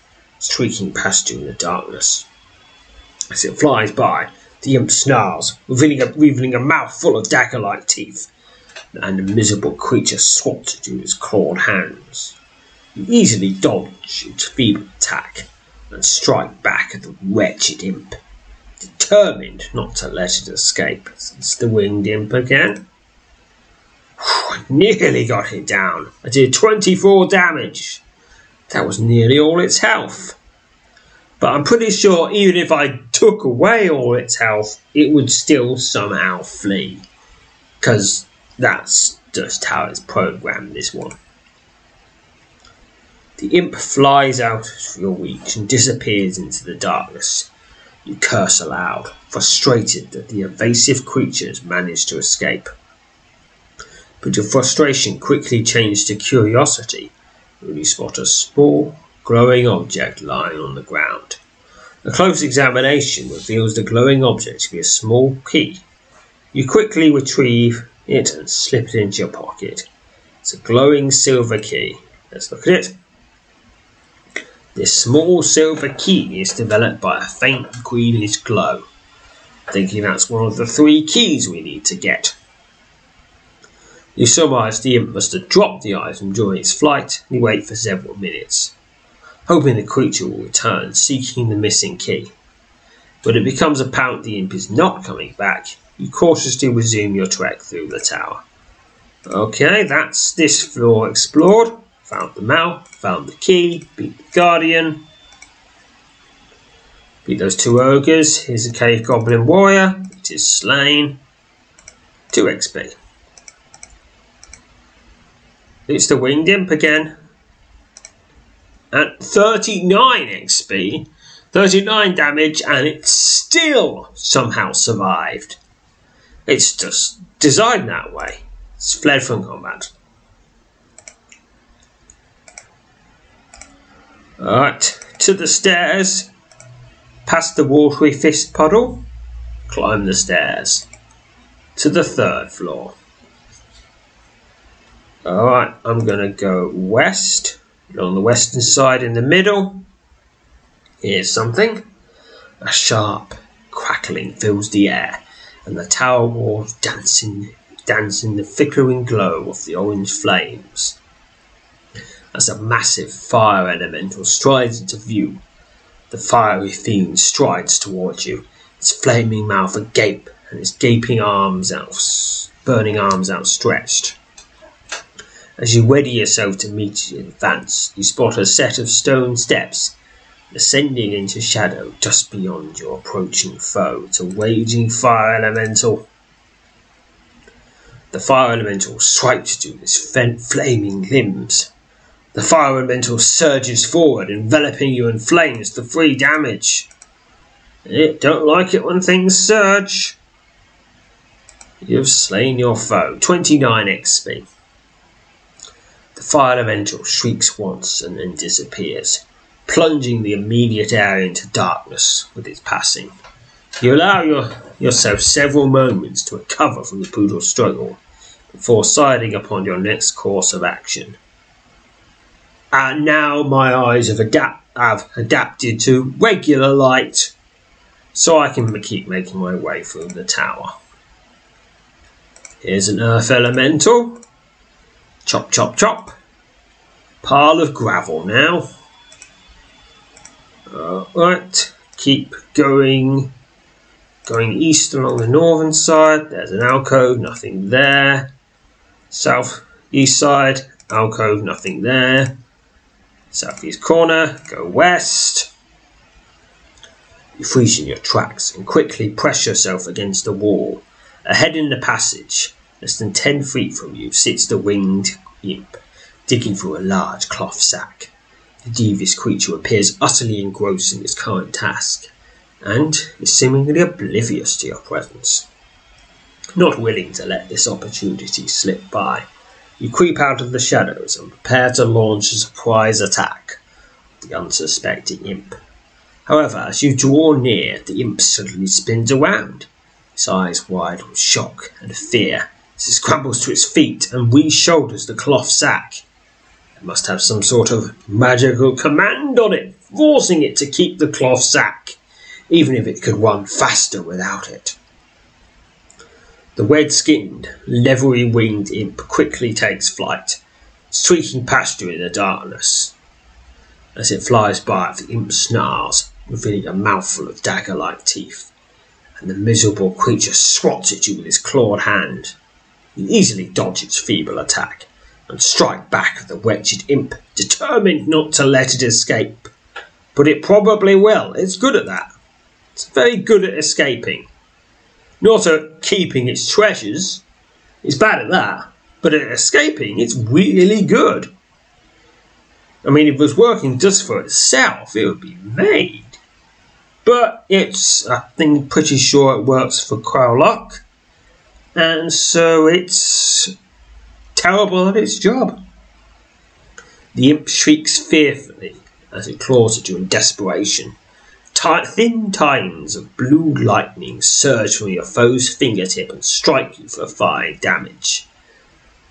streaking past you in the darkness. As it flies by, the imp snarls, revealing a, revealing a mouthful of dagger-like teeth, and the miserable creature swats at you with its clawed hands. You easily dodge its feeble attack and strike back at the wretched imp, determined not to let it escape, since the winged imp again. I nearly got it down. I did twenty-four damage. That was nearly all its health. But I'm pretty sure even if I took away all its health, it would still somehow flee. Because that's just how it's programmed, this one. The imp flies out of your reach and disappears into the darkness. You curse aloud, frustrated that the evasive creature has managed to escape. But your frustration quickly changed to curiosity, when you spot a small, glowing object lying on the ground. A close examination reveals the glowing object to be a small key. You quickly retrieve it and slip it into your pocket. It's a glowing silver key. Let's look at it. This small silver key is developed by a faint greenish glow. I'm thinking that's one of the three keys we need to get. You surmise the imp must have dropped the item during its flight, and you wait for several minutes, hoping the creature will return, seeking the missing key. When it becomes apparent the imp is not coming back, you cautiously resume your trek through the tower. Okay, that's this floor explored. Found the mouth, found the key, beat the guardian, beat those two ogres, here's a cave goblin warrior, it is slain, two X P. It's the winged imp again. At thirty-nine X P, thirty-nine damage, and it still somehow survived. It's just designed that way. It's fled from combat. Alright, to the stairs. Past the watery fist puddle. Climb the stairs. To the third floor. Alright, I'm going to go west, on the western side in the middle. Here's something. A sharp crackling fills the air and the tower walls dancing, dancing the flickering glow of the orange flames. As a massive fire elemental strides into view, the fiery fiend strides towards you, its flaming mouth agape and its gaping arms out, burning arms outstretched. As you ready yourself to meet it in advance, you spot a set of stone steps ascending into shadow just beyond your approaching foe. It's a raging fire elemental. The fire elemental strikes to its flaming limbs. The fire elemental surges forward, enveloping you in flames for free damage. It don't like it when things surge. You've slain your foe. twenty-nine X P. The fire elemental shrieks once and then disappears, plunging the immediate area into darkness with its passing. You allow your, yourself several moments to recover from the brutal struggle before deciding upon your next course of action. And now my eyes have, adapt, have adapted to regular light, so I can keep making my way through the tower. Here's an earth elemental. Chop, chop, chop. Pile of gravel now. Alright, keep going, going east along the northern side. There's an alcove, nothing there. South east side, alcove, nothing there. Southeast corner, go west. You freeze in your tracks and quickly press yourself against the wall. Ahead in the passage, less than ten feet from you, sits the winged imp, digging through a large cloth sack. The devious creature appears utterly engrossed in its current task, and is seemingly oblivious to your presence. Not willing to let this opportunity slip by, you creep out of the shadows and prepare to launch a surprise attack on the unsuspecting imp. However, as you draw near, the imp suddenly spins around, its eyes wide with shock and fear, as it scrambles to its feet and re-shoulders the cloth sack. Must have some sort of magical command on it, forcing it to keep the cloth sack, even if it could run faster without it. The red-skinned, leathery-winged imp quickly takes flight, streaking past you in the darkness. As it flies by, the imp snarls, revealing a mouthful of dagger-like teeth, and the miserable creature swats at you with its clawed hand. You easily dodge its feeble attack and strike back at the wretched imp, determined not to let it escape. But it probably will. It's good at that. It's very good at escaping. Not at keeping its treasures. It's bad at that. But at escaping, it's really good. I mean, if it was working just for itself, it would be made. But it's, I think, pretty sure it works for Graldok. And so it's terrible at its job. The imp shrieks fearfully as it claws at you in desperation. T thin tines of blue lightning surge from your foe's fingertip and strike you for five damage.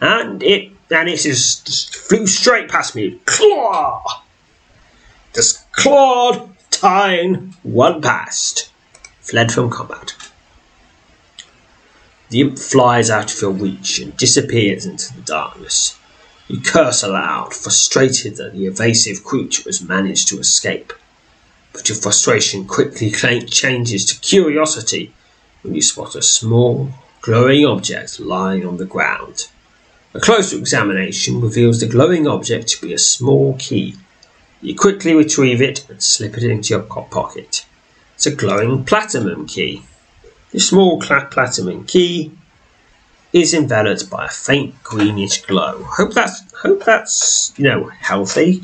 And it and it is, just flew straight past me. Claw! Just clawed, tine, one past. Fled from combat. The imp flies out of your reach and disappears into the darkness. You curse aloud, frustrated that the evasive creature has managed to escape. But your frustration quickly changes to curiosity when you spot a small, glowing object lying on the ground. A closer examination reveals the glowing object to be a small key. You quickly retrieve it and slip it into your pocket. It's a glowing platinum key. The small platinum key is enveloped by a faint greenish glow. Hope that's, hope that's, you know, healthy.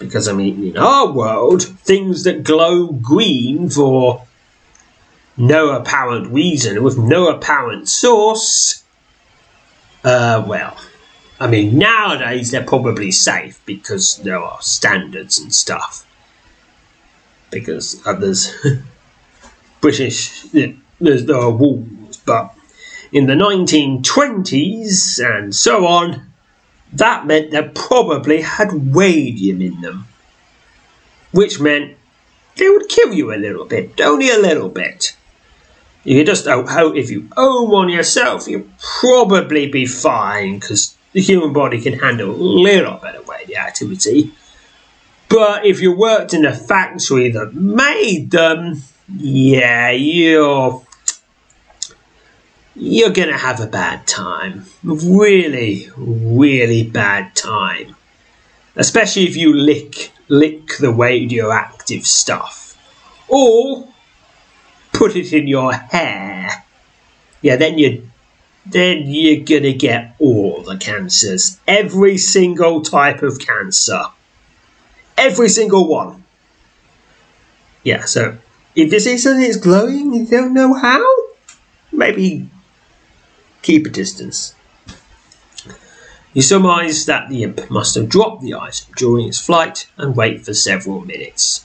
Because, I mean, in our world, things that glow green for no apparent reason, with no apparent source, uh, well, I mean, nowadays they're probably safe because there are standards and stuff. Because others... British, there are rules, but in the nineteen twenties and so on, that meant they probably had radium in them, which meant they would kill you a little bit, only a little bit. You can just oh, how if you own one yourself, you'll probably be fine because the human body can handle a little bit of weight activity. But if you worked in a factory that made them, yeah, you're you're gonna have a bad time, really, really bad time. Especially if you lick lick the radioactive stuff, or put it in your hair. Yeah, then you then you're gonna get all the cancers, every single type of cancer. Every single one. Yeah, so if you see something that's glowing and you don't know how, maybe keep a distance. You surmise that the imp must have dropped the item during its flight and wait for several minutes,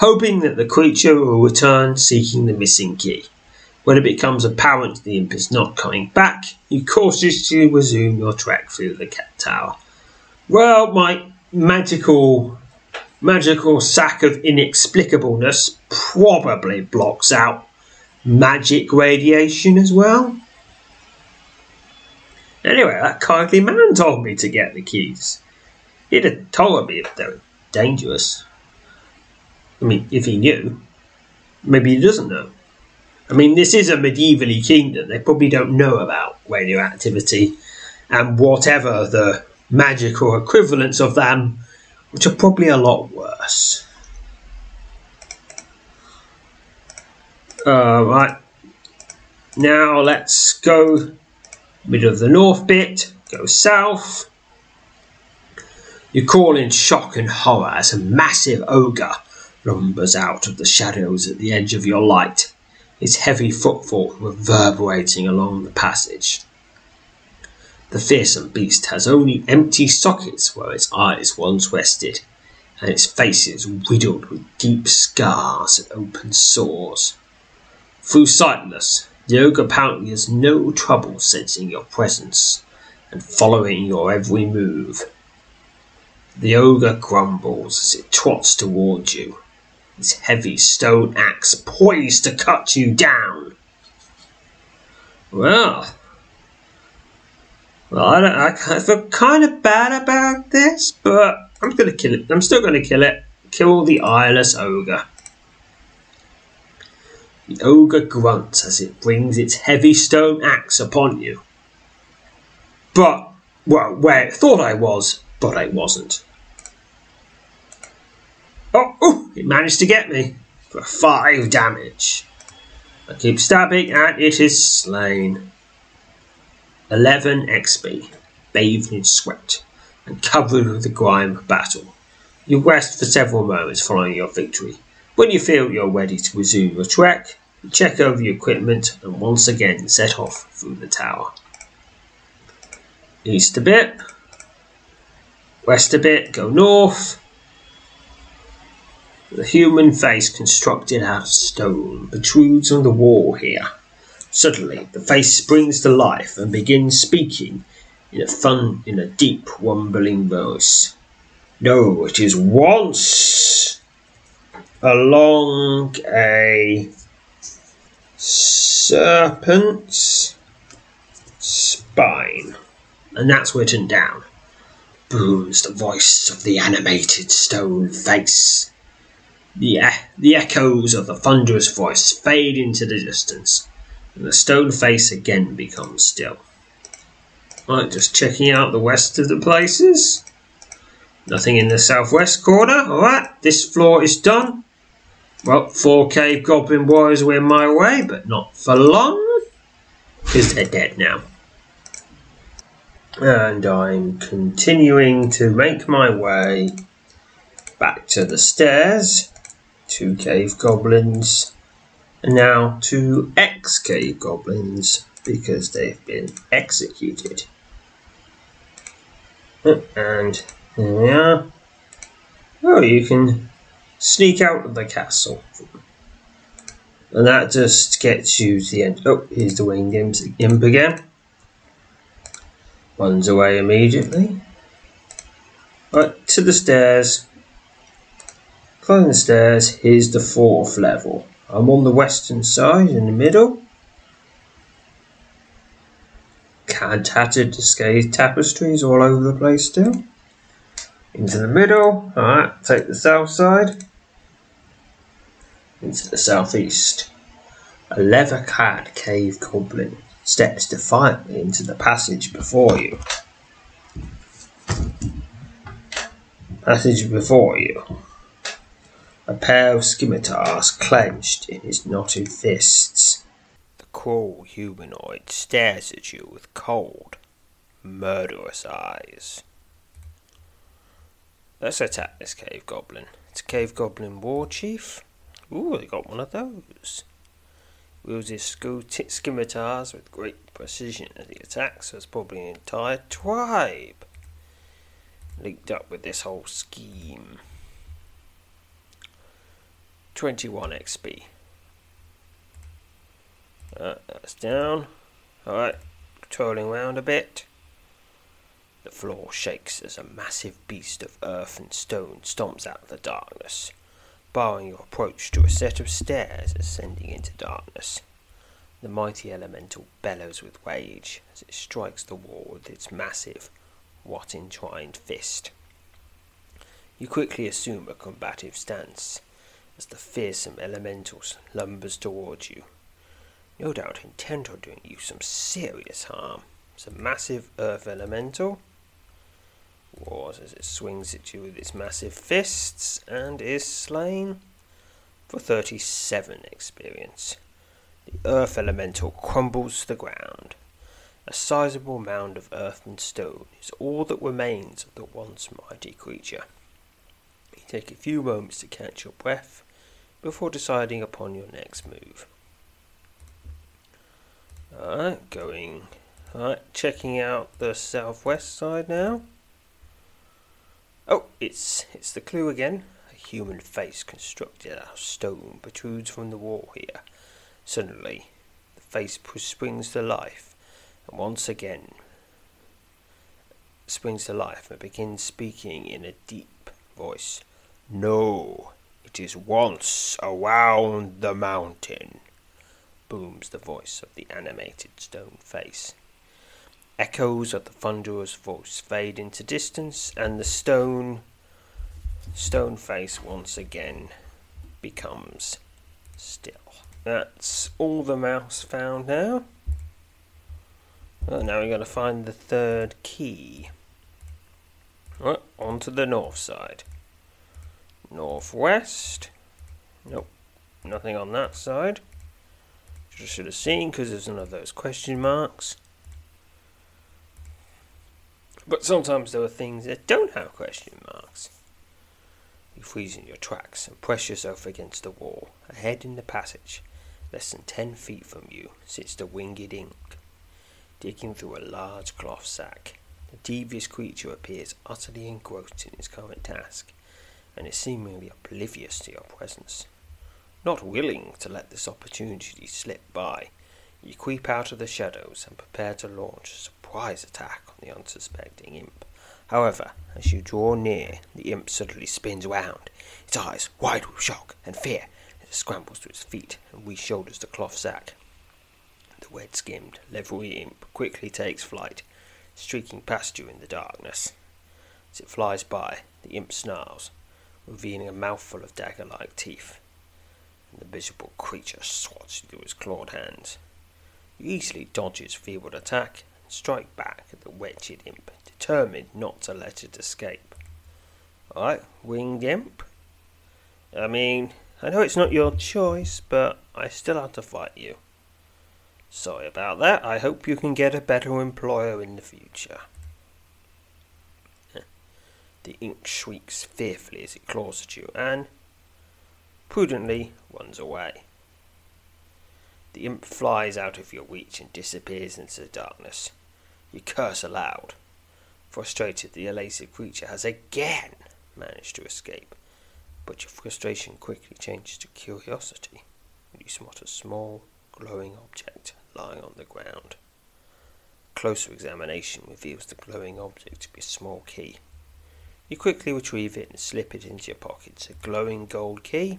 hoping that the creature will return seeking the missing key. When it becomes apparent the imp is not coming back, you cautiously resume your trek through the cat tower. Well, my magical... Magical sack of inexplicableness probably blocks out magic radiation as well. Anyway, that kindly man told me to get the keys. He'd have told me if they were dangerous. I mean, if he knew. Maybe he doesn't know. I mean, this is a medieval kingdom. They probably don't know about radioactivity and whatever the magical equivalents of them, which are probably a lot worse. Uh, right. Now let's go middle of the north bit, go south. You call in shock and horror as a massive ogre lumbers out of the shadows at the edge of your light, its heavy footfall reverberating along the passage. The fearsome beast has only empty sockets where its eyes once rested, and its face is riddled with deep scars and open sores. Through sightless, the ogre apparently has no trouble sensing your presence and following your every move. The ogre grumbles as it trots towards you, its heavy stone axe poised to cut you down. Well... Well, I, don't, I feel kind of bad about this, but I'm gonna kill it. I'm still gonna kill it. Kill the eyeless ogre. The ogre grunts as it brings its heavy stone axe upon you. But, well, where it thought I was, but I wasn't. Oh, ooh, it managed to get me for five damage. I keep stabbing and it is slain. eleven X P, bathed in sweat, and covered with the grime of battle. You rest for several moments following your victory. When you feel you're ready to resume your trek, you check over your equipment and once again set off through the tower. East a bit, west a bit, go north. The human face constructed out of stone protrudes on the wall here. Suddenly, the face springs to life and begins speaking in a fun, in a deep, rumbling voice. No, it is once along a serpent's spine. And that's written down. Booms the voice of the animated stone face. The, e the echoes of the thunderous voice fade into the distance. And the stone face again becomes still. Right, just checking out the west of the places. Nothing in the southwest corner. Alright, this floor is done. Well, four cave goblin warriors were in my way, but not for long. Because they're dead now. And I'm continuing to make my way back to the stairs. Two cave goblins. And now two ex-cave goblins, because they've been executed. And here we are. Oh, you can sneak out of the castle. And that just gets you to the end. Oh, here's the winged imp again. Runs away immediately. Right, to the stairs. Climb the stairs, here's the fourth level. I'm on the western side in the middle. and tattered, discarded tapestries all over the place still. Into the middle. Alright, take the south side. Into the southeast. A leather-clad cave goblin steps defiantly into the passage before you. Passage before you. A pair of scimitars clenched in his knotted fists. The cruel humanoid stares at you with cold, murderous eyes. Let's attack this cave goblin. It's a cave goblin war chief. Ooh, they got one of those. Wields his scimitars with great precision as he attacks us, probably an entire tribe linked up with this whole scheme. twenty-one X P. Uh, that's down. Alright, trolling around a bit. The floor shakes as a massive beast of earth and stone stomps out of the darkness, barring your approach to a set of stairs ascending into darkness. The mighty elemental bellows with rage as it strikes the wall with its massive, what entwined fist. You quickly assume a combative stance as the fearsome elemental lumbers towards you, no doubt intent on doing you some serious harm. It's a massive earth elemental, roars as it swings at you with its massive fists, and is slain for thirty-seven experience. The earth elemental crumbles to the ground. A sizable mound of earth and stone is all that remains of the once mighty creature. You take a few moments to catch your breath before deciding upon your next move. Alright, going... Alright, checking out the southwest side now. Oh, it's it's the clue again. A human face constructed out of stone protrudes from the wall here. Suddenly, the face springs to life, and once again springs to life and begins speaking in a deep voice. No, it is once around the mountain, booms the voice of the animated stone face. Echoes of the thunderer's voice fade into distance, and the stone stone face once again becomes still. That's all the mouse found now. Well, now we're going to find the third key. Right, on to the north side. Northwest. Nope, nothing on that side. Which I should have seen because there's none of those question marks. But sometimes there are things that don't have question marks. You freeze in your tracks and press yourself against the wall. Ahead in the passage, less than ten feet from you, sits the winged ink, digging through a large cloth sack. The devious creature appears utterly engrossed in its current task, and is seemingly oblivious to your presence. Not willing to let this opportunity slip by, you creep out of the shadows and prepare to launch a surprise attack on the unsuspecting imp. However, as you draw near, the imp suddenly spins round, its eyes wide with shock and fear as it scrambles to its feet and re-shoulders the cloth sack. The red-skimmed, leathery imp quickly takes flight, streaking past you in the darkness. As it flies by, the imp snarls, revealing a mouthful of dagger-like teeth, and the miserable creature swats you through its clawed hands. You easily dodge its feeble attack and strike back at the wretched imp, determined not to let it escape. Alright, winged imp. I mean, I know it's not your choice, but I still have to fight you. Sorry about that. I hope you can get a better employer in the future. The ink shrieks fearfully as it claws at you and prudently runs away. The imp flies out of your reach and disappears into the darkness. You curse aloud. Frustrated, the elusive creature has again managed to escape, but your frustration quickly changes to curiosity when you spot a small, glowing object lying on the ground. Closer examination reveals the glowing object to be a small key. You quickly retrieve it and slip it into your pocket. It's a glowing gold key.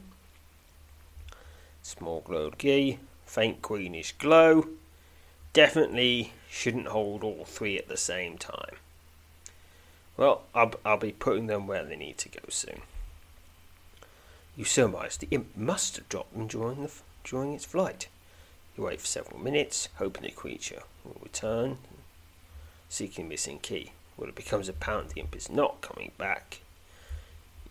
Small gold key. Faint greenish glow, definitely shouldn't hold all three at the same time. Well, I'll, I'll be putting them where they need to go soon. You surmise the imp must have dropped them during, the, during its flight. You wait for several minutes, hoping the creature will return, seeking the missing key. Well, it becomes apparent the imp is not coming back.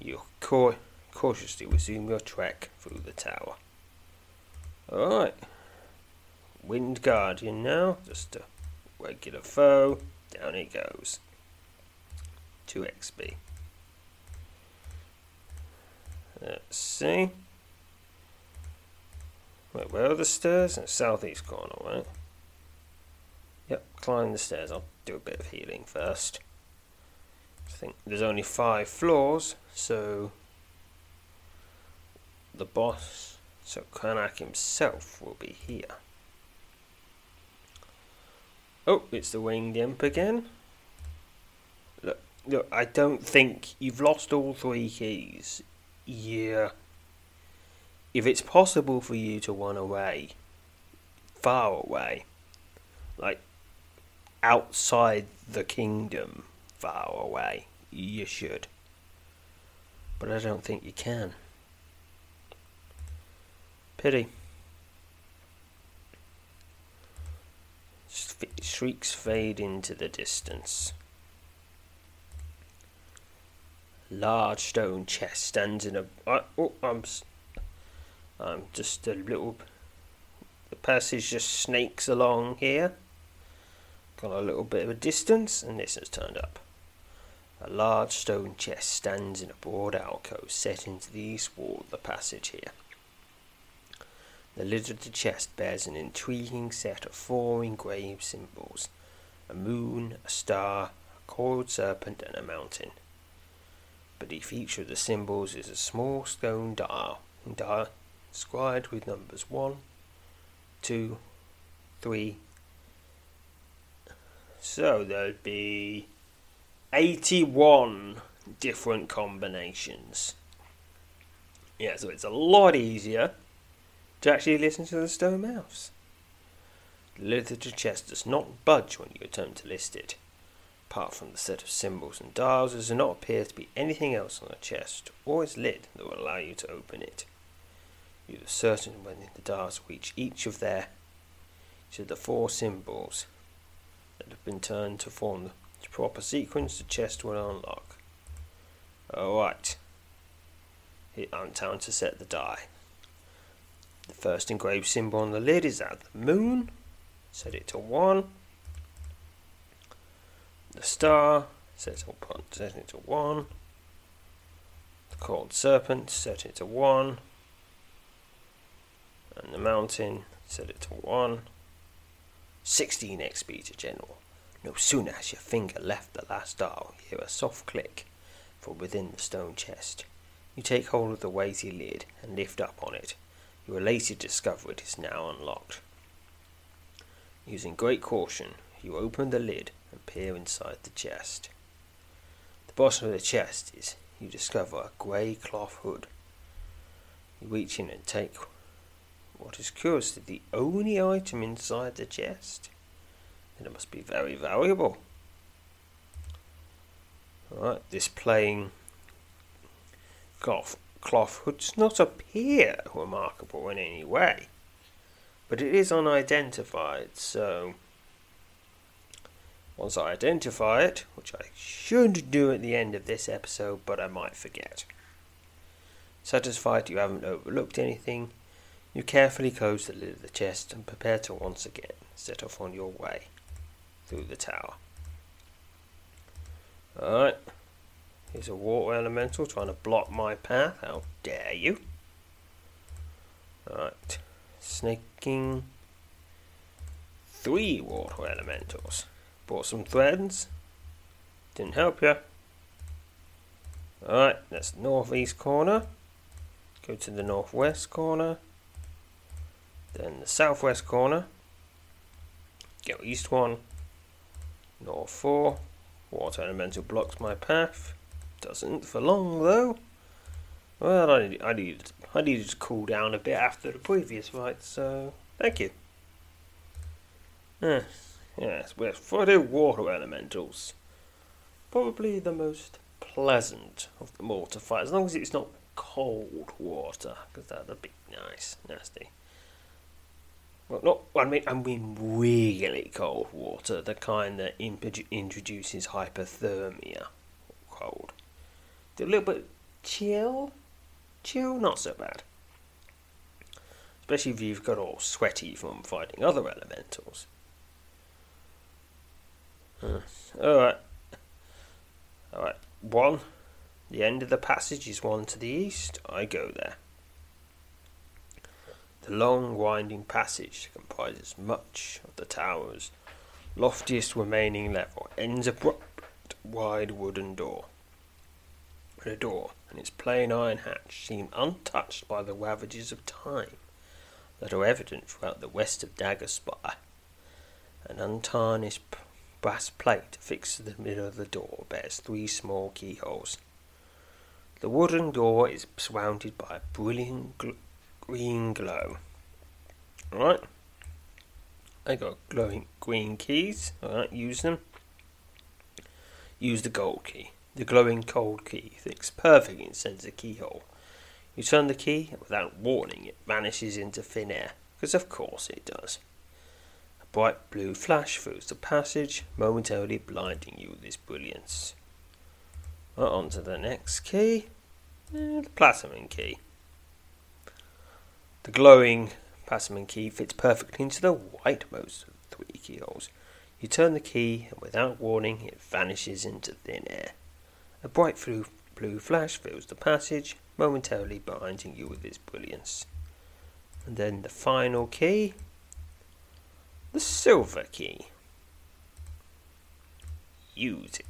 You ca- cautiously resume your trek through the tower. Alright. Wind Guardian now. Just a regular foe. Down it goes. two X P. Let's see. Wait, where are the stairs? No, southeast corner, right? Yep, climb the stairs. I'll do a bit of healing first. I think there's only five floors, so the boss, so Kalnak himself will be here. Oh, it's the winged imp again. Look, look, I don't think you've lost all three keys. Yeah. If it's possible for you to run away, far away, like outside the kingdom, far away, you should. But I don't think you can. Pity. Shrieks fade into the distance. Large stone chest stands in a... I, oh, I'm... I'm just a little... The passage just snakes along here. Got a little bit of a distance, and this has turned up. A large stone chest stands in a broad alcove set into the east wall of the passage here. The lid of the chest bears an intriguing set of four engraved symbols. A moon, a star, a coiled serpent, and a mountain. Beneath each of the symbols is a small stone dial, dial inscribed with numbers one, two, three. So there'd be eighty-one different combinations. Yeah, so it's a lot easier to actually listen to the stone mouths. The literature chest does not budge when you attempt to list it. Apart from the set of symbols and dials, there does not appear to be anything else on the chest or its lid that will allow you to open it. You are certain when the dials reach each of their each of the four symbols that have been turned to form the proper sequence, the chest will unlock. Alright. I'm time to set the die. The first engraved symbol on the lid is that of the moon. Set it to one. The star. Set it to one. The coiled serpent. Set it to one. And the mountain. Set it to one. sixteen X P to general. No sooner has your finger left the last dial, you hear a soft click from within the stone chest. You take hold of the weighty lid and lift up on it. You will later discover it is now unlocked. Using great caution, you open the lid and peer inside the chest. The bottom of the chest is, you discover a grey cloth hood. You reach in and take what is curiously the only item inside the chest. Then it must be very valuable. Alright, this plain cloth. Cloth hood does not appear remarkable in any way, but it is unidentified, so once I identify it, which I should do at the end of this episode, but I might forget. Satisfied you haven't overlooked anything, you carefully close the lid of the chest and prepare to once again set off on your way through the tower. Alright. Here's a water elemental trying to block my path. How dare you? Alright. Snaking. Three water elementals. Bought some threads. Didn't help you. Alright. That's northeast corner. Go to the northwest corner. Then the southwest corner. Go east one. North four. Water elemental blocks my path. Doesn't for long though. Well, I needed, I needed, I needed to cool down a bit after the previous fight, so thank you. Yes, yes, we're for the water elementals. Probably the most pleasant of them all to fight, as long as it's not cold water, because that would be nice, nasty. Well, not, I mean, I mean really cold water, the kind that imp- introduces hypothermia. Cold. A little bit chill, chill, not so bad. Especially if you've got all sweaty from fighting other elementals. Huh. Alright. Alright, one. The end of the passage is one to the east. I go there. The long, winding passage comprises much of the tower's loftiest remaining level. Ends abrupt at a wide wooden door. The door and its plain iron hatch seem untouched by the ravages of time that are evident throughout the west of Dagger Spire. An untarnished brass plate affixed to the middle of the door bears three small keyholes. The wooden door is surrounded by a brilliant gl- green glow. Alright, I got glowing green keys. Alright, use them. Use the gold key. The glowing gold key fits perfectly inside the keyhole. You turn the key, and without warning, it vanishes into thin air, because of course it does. A bright blue flash fills the passage, momentarily blinding you with its brilliance. Right, on to the next key, uh, the platinum key. The glowing platinum key fits perfectly into the whitemost of the three keyholes. You turn the key, and without warning, it vanishes into thin air. A bright blue flash fills the passage, momentarily blinding you with its brilliance. And then the final key, the silver key. Use it.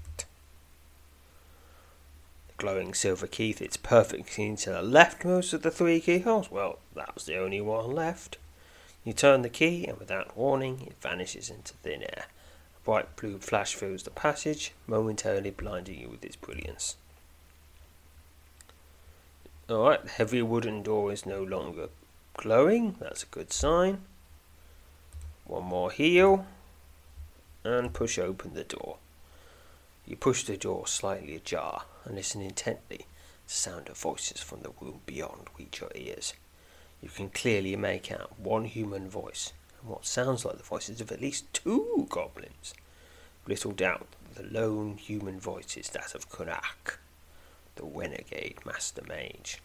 The glowing silver key fits perfectly into the leftmost of the three keyholes. Well, that was the only one left. You turn the key, and without warning, it vanishes into thin air. Bright blue flash fills the passage, momentarily blinding you with its brilliance. Alright, the heavy wooden door is no longer glowing, that's a good sign. One more heel, and push open the door. You push the door slightly ajar, and listen intently to the sound of voices from the room beyond reach your ears. You can clearly make out one human voice, and what sounds like the voices of at least two goblins. Little doubt that the lone human voice is that of Korak, the renegade Master Mage.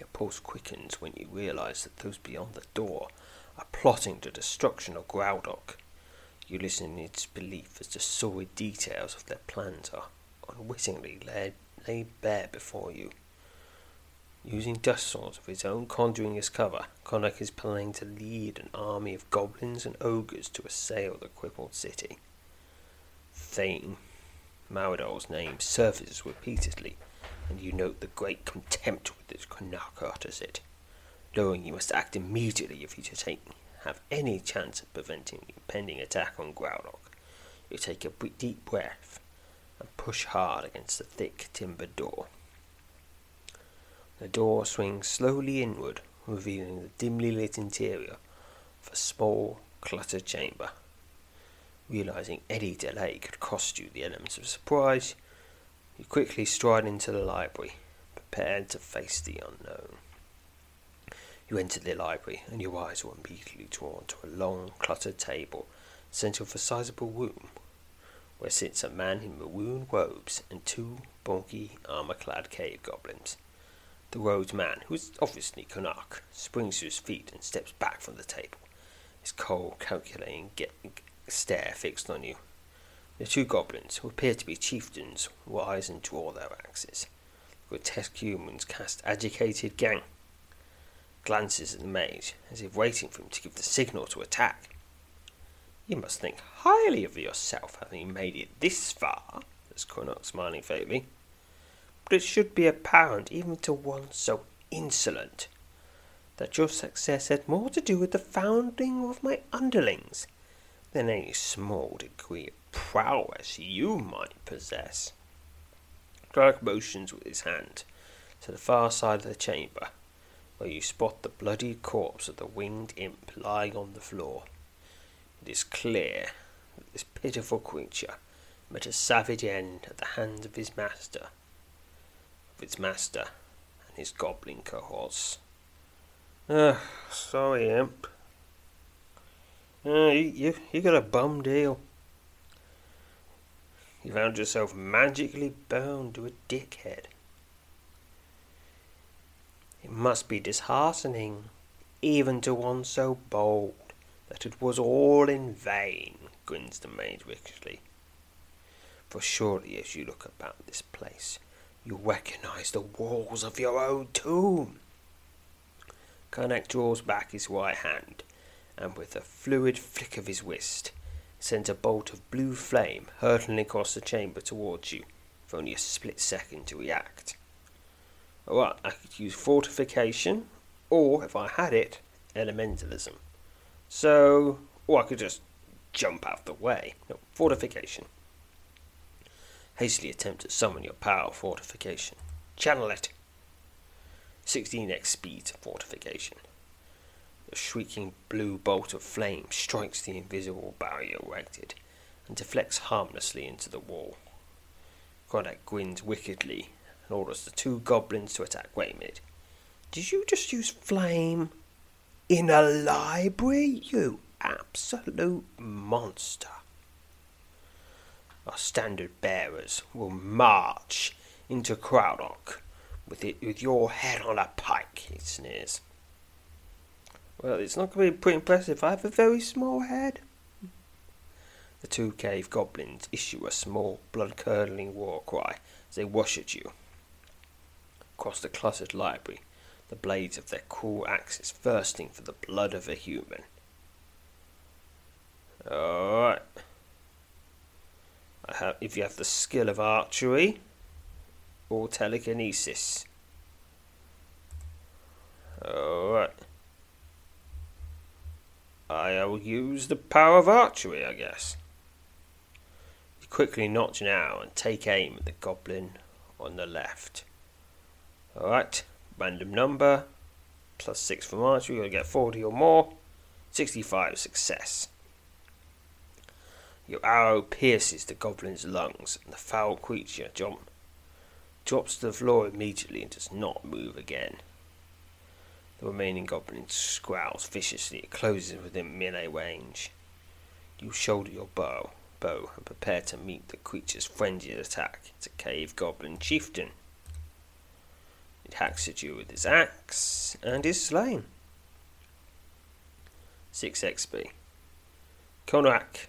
Your pulse quickens when you realise that those beyond the door are plotting the destruction of Groudok. You listen in disbelief as the sordid details of their plans are unwittingly laid, laid bare before you. Using dust swords of his own conjuring as cover, Korak is planning to lead an army of goblins and ogres to assail the crippled city. Thane Maundol's name surfaces repeatedly, and you note the great contempt with which Korak utters it, knowing you must act immediately if you to take, have any chance of preventing the impending attack on Graldok. You take a deep breath and push hard against the thick timbered door. The door swings slowly inward, revealing the dimly lit interior of a small, cluttered chamber. Realising any delay could cost you the elements of surprise, you quickly stride into the library, prepared to face the unknown. You enter the library, and your eyes are immediately drawn to a long, cluttered table, central for a sizable room, where sits a man in maroon robes and two bulky, armour-clad cave goblins. The robed man, who is obviously Korak, springs to his feet and steps back from the table, his cold, calculating get- stare fixed on you. The two goblins, who appear to be chieftains, rise and draw their axes. The grotesque humans cast agitated gang glances at the mage, as if waiting for him to give the signal to attack. "You must think highly of yourself, having made it this far," says Korak, smiling faintly. "But it should be apparent, even to one so insolent, that your success had more to do with the founding of my underlings than any small degree of prowess you might possess." Korak motions with his hand to the far side of the chamber, where you spot the bloody corpse of the winged imp lying on the floor. it is clear that this pitiful creature met a savage end at the hands of his master, of its master and his goblin cohorts. Ugh, sorry, imp. Uh, you, you, you got a bum deal. You found yourself magically bound to a dickhead. It must be disheartening, even to one so bold, that it was all in vain, grins the mage wickedly. For surely as you look about this place, you recognise the walls of your own tomb. Kalnak draws back his right hand, and with a fluid flick of his wrist, sends a bolt of blue flame hurtling across the chamber towards you, for only a split second to react. Alright, I could use fortification, or, if I had it, elementalism. So, or I could just jump out of the way. No, fortification. Hastily attempt to summon your power of fortification. Channel it. sixteen x speed to fortification. The shrieking blue bolt of flame strikes the invisible barrier erected and deflects harmlessly into the wall. Graddock grins wickedly and orders the two goblins to attack Waymid. Did you just use flame in a library, you absolute monster? Our standard bearers will march into Groudog with it, with your head on a pike, he sneers. Well, it's not going to be pretty impressive. I have a very small head. The two cave goblins issue a small, blood-curdling war cry as they rush at you. Across the cluttered library, the blades of their cruel axes thirsting for the blood of a human. Alright. I have, if you have the skill of archery or telekinesis. Alright. I'll use the power of archery, I guess. You quickly notch an arrow and take aim at the goblin on the left. Alright, random number, plus six from archery, you'll get forty or more, sixty-five success. Your arrow pierces the goblin's lungs and the foul creature jump, drops to the floor immediately and does not move again. The remaining goblin growls viciously. It closes within melee range. You shoulder your bow, bow and prepare to meet the creature's frenzied attack. It's a cave goblin chieftain. It hacks at you with its axe and is slain. six X P. Korak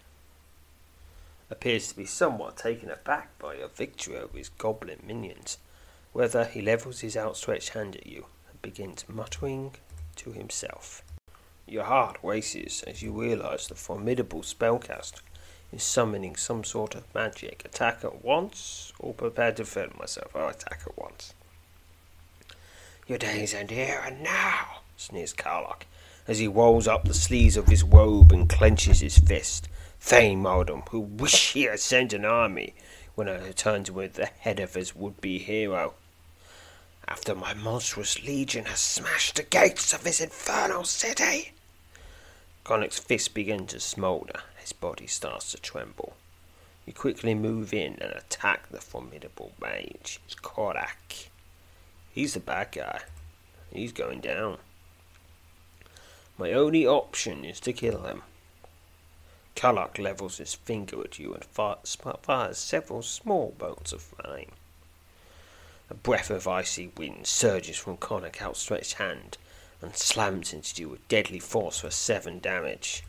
appears to be somewhat taken aback by your victory over his goblin minions. Whether he levels his outstretched hand at you, begins muttering to himself. Your heart races as you realise the formidable spellcast is summoning some sort of magic. Attack at once, or prepare to defend myself. I'll attack at once. Your days end here and now, sneers Kalnak, as he rolls up the sleeves of his robe and clenches his fist. Thane Mordor, who wish he had sent an army when I returned with the head of his would-be hero. After my monstrous legion has smashed the gates of his infernal city. Kalnak's fist begins to smoulder. His body starts to tremble. You quickly move in and attack the formidable mage. It's Korak. He's the bad guy. He's going down. My only option is to kill him. Kalnak levels his finger at you and fires several small bolts of flame. A breath of icy wind surges from Konak's outstretched hand and slams into you with deadly force for seven damage.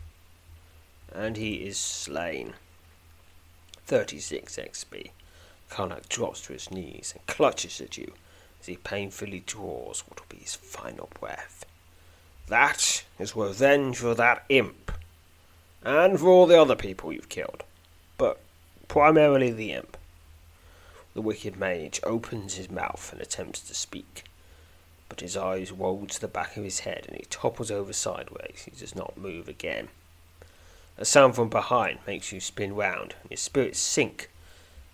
And he is slain. thirty-six X P. Korak drops to his knees and clutches at you as he painfully draws what will be his final breath. That is revenge for that imp. And for all the other people you've killed. But primarily the imp. The wicked mage opens his mouth and attempts to speak, but his eyes roll to the back of his head and he topples over sideways. He does not move again. A sound from behind makes you spin round, and your spirits sink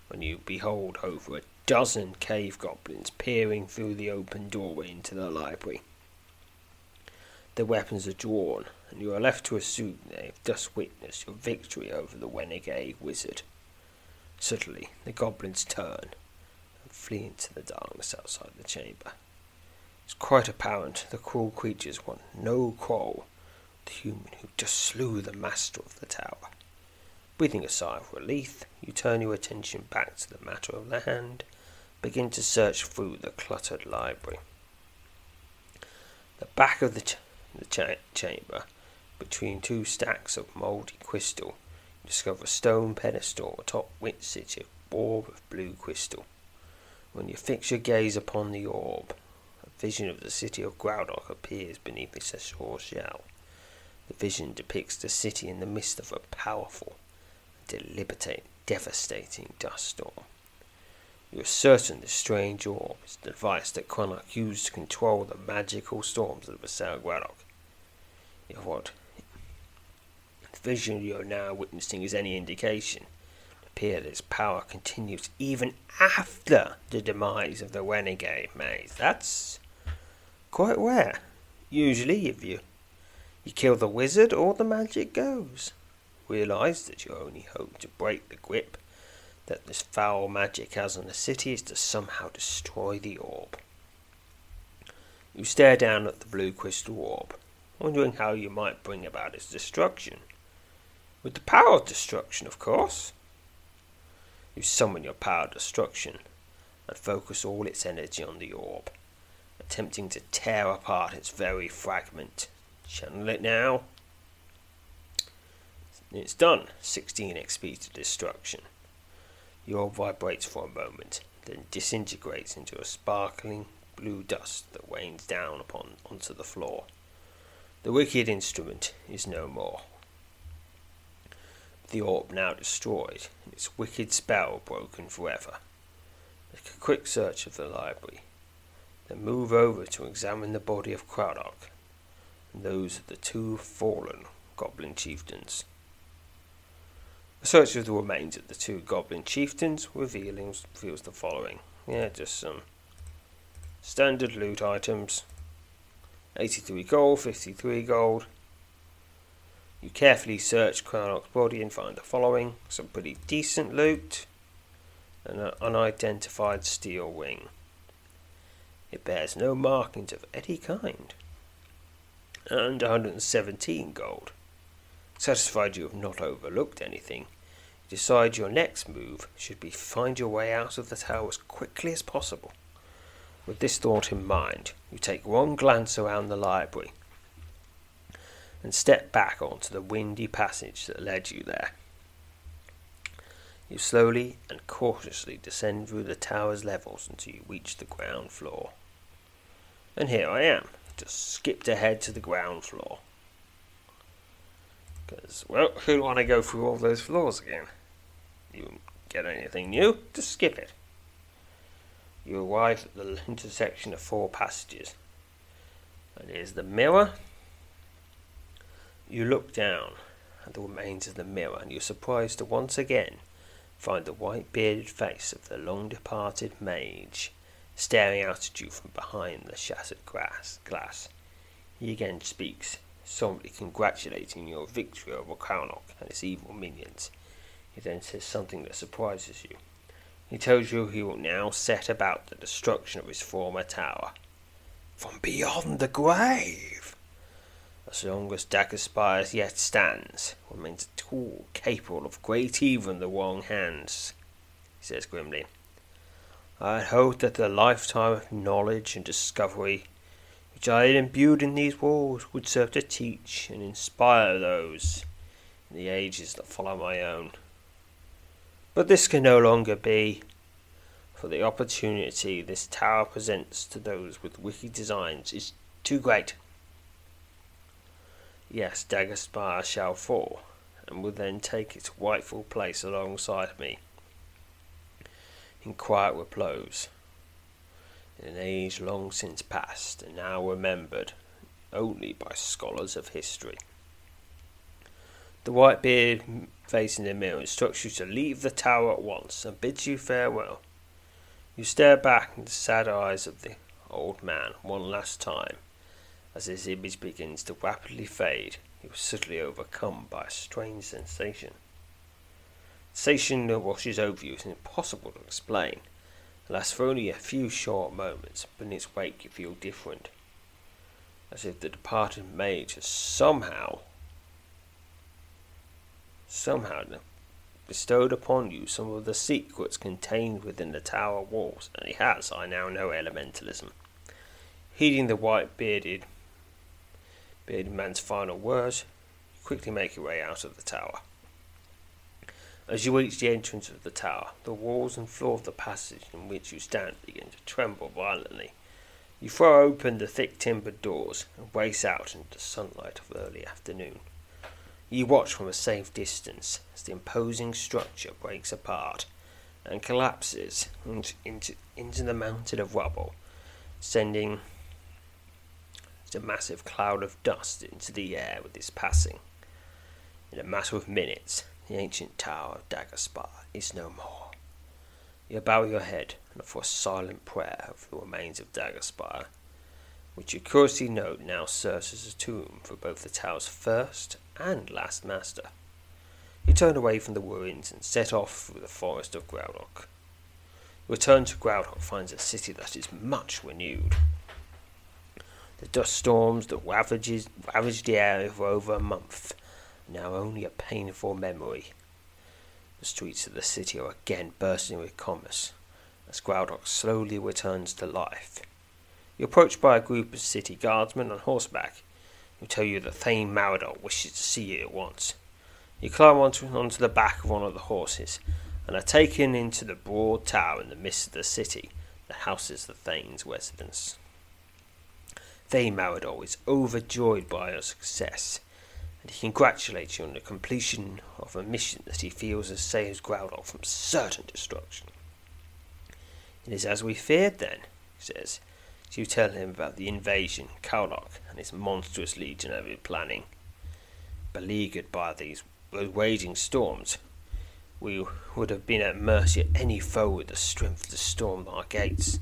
when you behold over a dozen cave goblins peering through the open doorway into the library. their weapons are drawn, and you are left to assume they have thus witnessed your victory over the renegade wizard. Suddenly, the goblins turn and flee into the darkness outside the chamber. It's quite apparent the cruel creatures want no quarrel with the human who just slew the master of the tower. Breathing a sigh of relief, you turn your attention back to the matter of the hand, begin to search through the cluttered library. The back of the, ch- the cha- chamber, between two stacks of mouldy crystal, you discover a stone pedestal atop which sits a orb of blue crystal. When you fix your gaze upon the orb, a vision of the city of Groudog appears beneath its azure shell. The vision depicts the city in the midst of a powerful, Deliberate, devastating dust storm. You are certain this strange orb is the device that Korak used to control the magical storms that assail Graddock. If what the vision you are now witnessing is any indication, it appears that its power continues even after the demise of the renegade mage. That's quite rare. Usually, if you you kill the wizard, all the magic goes. Realise that your only hope to break the grip that this foul magic has on the city is to somehow destroy the orb. You stare down at the blue crystal orb, wondering how you might bring about its destruction. With the power of destruction, of course. You summon your power of destruction and focus all its energy on the orb, attempting to tear apart its very fragment. Channel it now. It's done. sixteen X P to destruction. The orb vibrates for a moment, then disintegrates into a sparkling blue dust that rains down upon onto the floor. The wicked instrument is no more. The orb now destroyed, and its wicked spell broken forever. Make a quick search of the library, then move over to examine the body of Graddock, and those of the two fallen goblin chieftains. A search of the remains of the two goblin chieftains reveals the following. Yeah, just some standard loot items. eighty-three gold, fifty-three gold. You carefully search Graddock's body and find the following. Some pretty decent loot. And an unidentified steel ring. It bears no markings of any kind. And one hundred seventeen gold. Satisfied you have not overlooked anything, you decide your next move should be find your way out of the tower as quickly as possible. With this thought in mind, you take one glance around the library and step back onto the windy passage that led you there. You slowly and cautiously descend through the tower's levels until you reach the ground floor. And here I am, just skipped ahead to the ground floor. Because, well, who'd want to go through all those floors again? You wouldn't get anything new, just skip it. You arrive at the intersection of four passages. And here's the mirror. You look down at the remains of the mirror, and you're surprised to once again find the white bearded face of the long departed mage staring out at you from behind the shattered glass. glass. He again speaks, solemnly congratulating your victory over Kalnak and his evil minions. He then says something that surprises you. He tells you he will now set about the destruction of his former tower. From beyond the grave! As long as Dagger Spire yet stands, remains a tool capable of great even the wrong hands, he says grimly. I hope that the lifetime of knowledge and discovery which I had imbued in these walls would serve to teach and inspire those in the ages that follow my own. But this can no longer be, for the opportunity this tower presents to those with wicked designs is too great. Yes, Dagger Spire shall fall, and will then take its rightful place alongside me in quiet repose. In an age long since past, and now remembered only by scholars of history. The white beard facing the mirror instructs you to leave the tower at once and bids you farewell. You stare back into the sad eyes of the old man one last time As his image begins to rapidly fade, he was suddenly overcome by a strange sensation. Sensation that washes over you is impossible to explain, and lasts for only a few short moments, but in its wake you feel different, as if the departed mage has somehow, somehow bestowed upon you some of the secrets contained within the tower walls, and he has, I now know elementalism. Heeding the white-bearded bearded man's final words, you quickly make your way out of the tower. As you reach the entrance of the tower, the walls and floor of the passage in which you stand begin to tremble violently. You throw open the thick timbered doors and race out into the sunlight of early afternoon. You watch from a safe distance as the imposing structure breaks apart and collapses into, into, into the mountain of rubble, sending a massive cloud of dust into the air with its passing. In a matter of minutes, the ancient tower of Dagger Spire is no more. You bow your head and offer a silent prayer over the remains of Dagger Spire, which you curiously note now serves as a tomb for both the tower's first and last master. You turn away from the ruins and set off through the forest of Graldok. Return to Groudock finds a city that is much renewed. The dust storms that ravages, ravaged the area for over a month are now only a painful memory. The streets of the city are again bursting with commerce as Groudock slowly returns to life. You're approached by a group of city guardsmen on horseback who tell you that Thane Mordor wishes to see you at once. You climb onto, onto the back of one of the horses and are taken into the broad tower in the midst of the city that houses the Thane's residence. Thane Mordor is overjoyed by your success, and he congratulates you on the completion of a mission that he feels has saved Groudog from certain destruction. It is as we feared then, he says, as you tell him about the invasion, Kalnak, and his monstrous legion of his planning. Beleaguered by these raging storms, we would have been at mercy of any foe with the strength to storm our gates.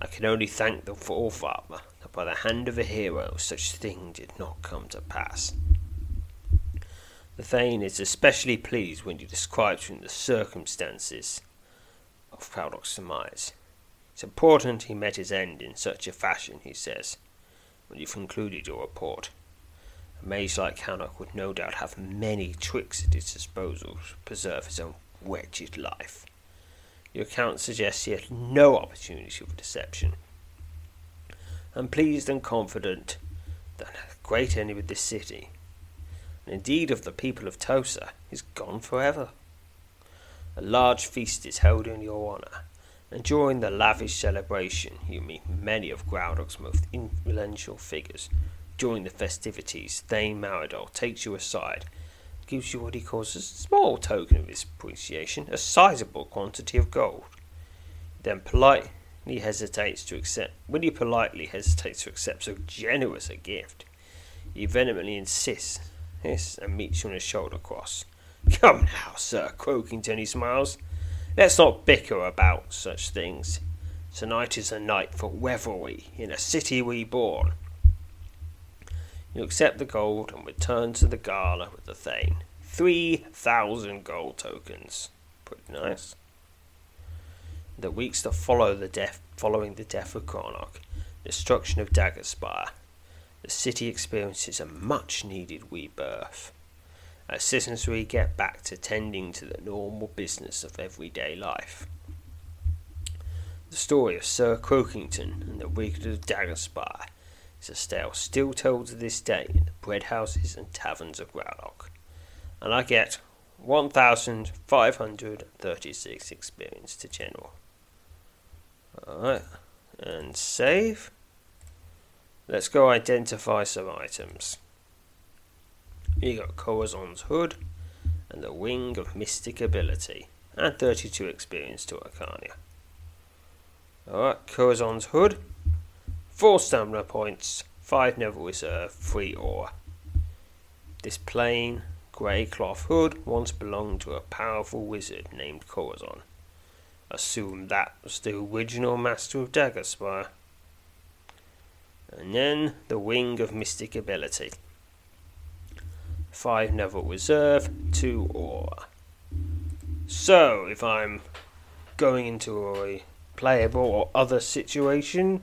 I can only thank the Forefather that by the hand of a hero such thing did not come to pass. The Thane is especially pleased when you describe to him the circumstances of Groudog's surmise. It's important he met his end in such a fashion, he says, when you've concluded your report. A mage like Kalnak would no doubt have many tricks at his disposal to preserve his own wretched life. Your account suggests he had no opportunity for deception. I'm pleased and confident that a great enemy of this city, and indeed of the people of Tysa, is gone forever. A large feast is held in your honour, and during the lavish celebration you meet many of Groudog's most influential figures. During the festivities, Thane Mordor takes you aside and gives you what he calls a small token of his appreciation, a sizable quantity of gold. He then politely hesitates to accept when he politely hesitates to accept so generous a gift, he vehemently insists and meets you on his shoulder cross. Come now, Sir Crokington, he smiles. Let's not bicker about such things. Tonight is a night for revelry in a city reborn. You accept the gold and return to the gala with the Thane. Three thousand gold tokens. Pretty nice. The weeks that follow the death, following the death of Korak, destruction of Dagger Spire, the city experiences a much-needed rebirth. As citizens get back to tending to the normal business of everyday life. The story of Sir Crokington and the wicked of Dagger Spire is a tale still told to this day in the bread houses and taverns of Graldok, and I get one thousand five hundred thirty-six experience to general. Alright, and save. Let's go identify some items. You got Corazon's Hood and the Wing of Mystic Ability, and thirty-two experience to Arcania. Alright, Corazon's Hood. Four stamina points, five Neville Reserve, three ore. This plain, grey cloth hood once belonged to a powerful wizard named Corazon. Assume that was the original master of Dagger Spire. and then the Wing of Mystic Ability. Five Naval Reserve, two Aura. So, if I'm going into a playable or other situation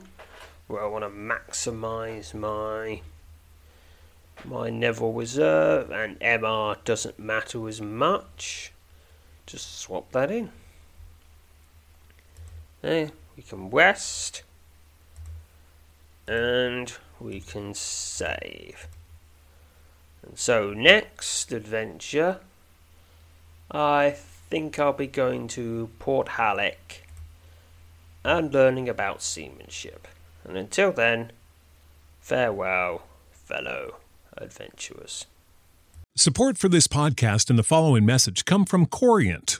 where I want to maximise my my Neville Reserve and M R doesn't matter as much, just swap that in. There, we can west and we can save. And so next adventure, I think I'll be going to Port Halleck and learning about seamanship. And until then, farewell, fellow adventurers. Support for this podcast and the following message come from Corient.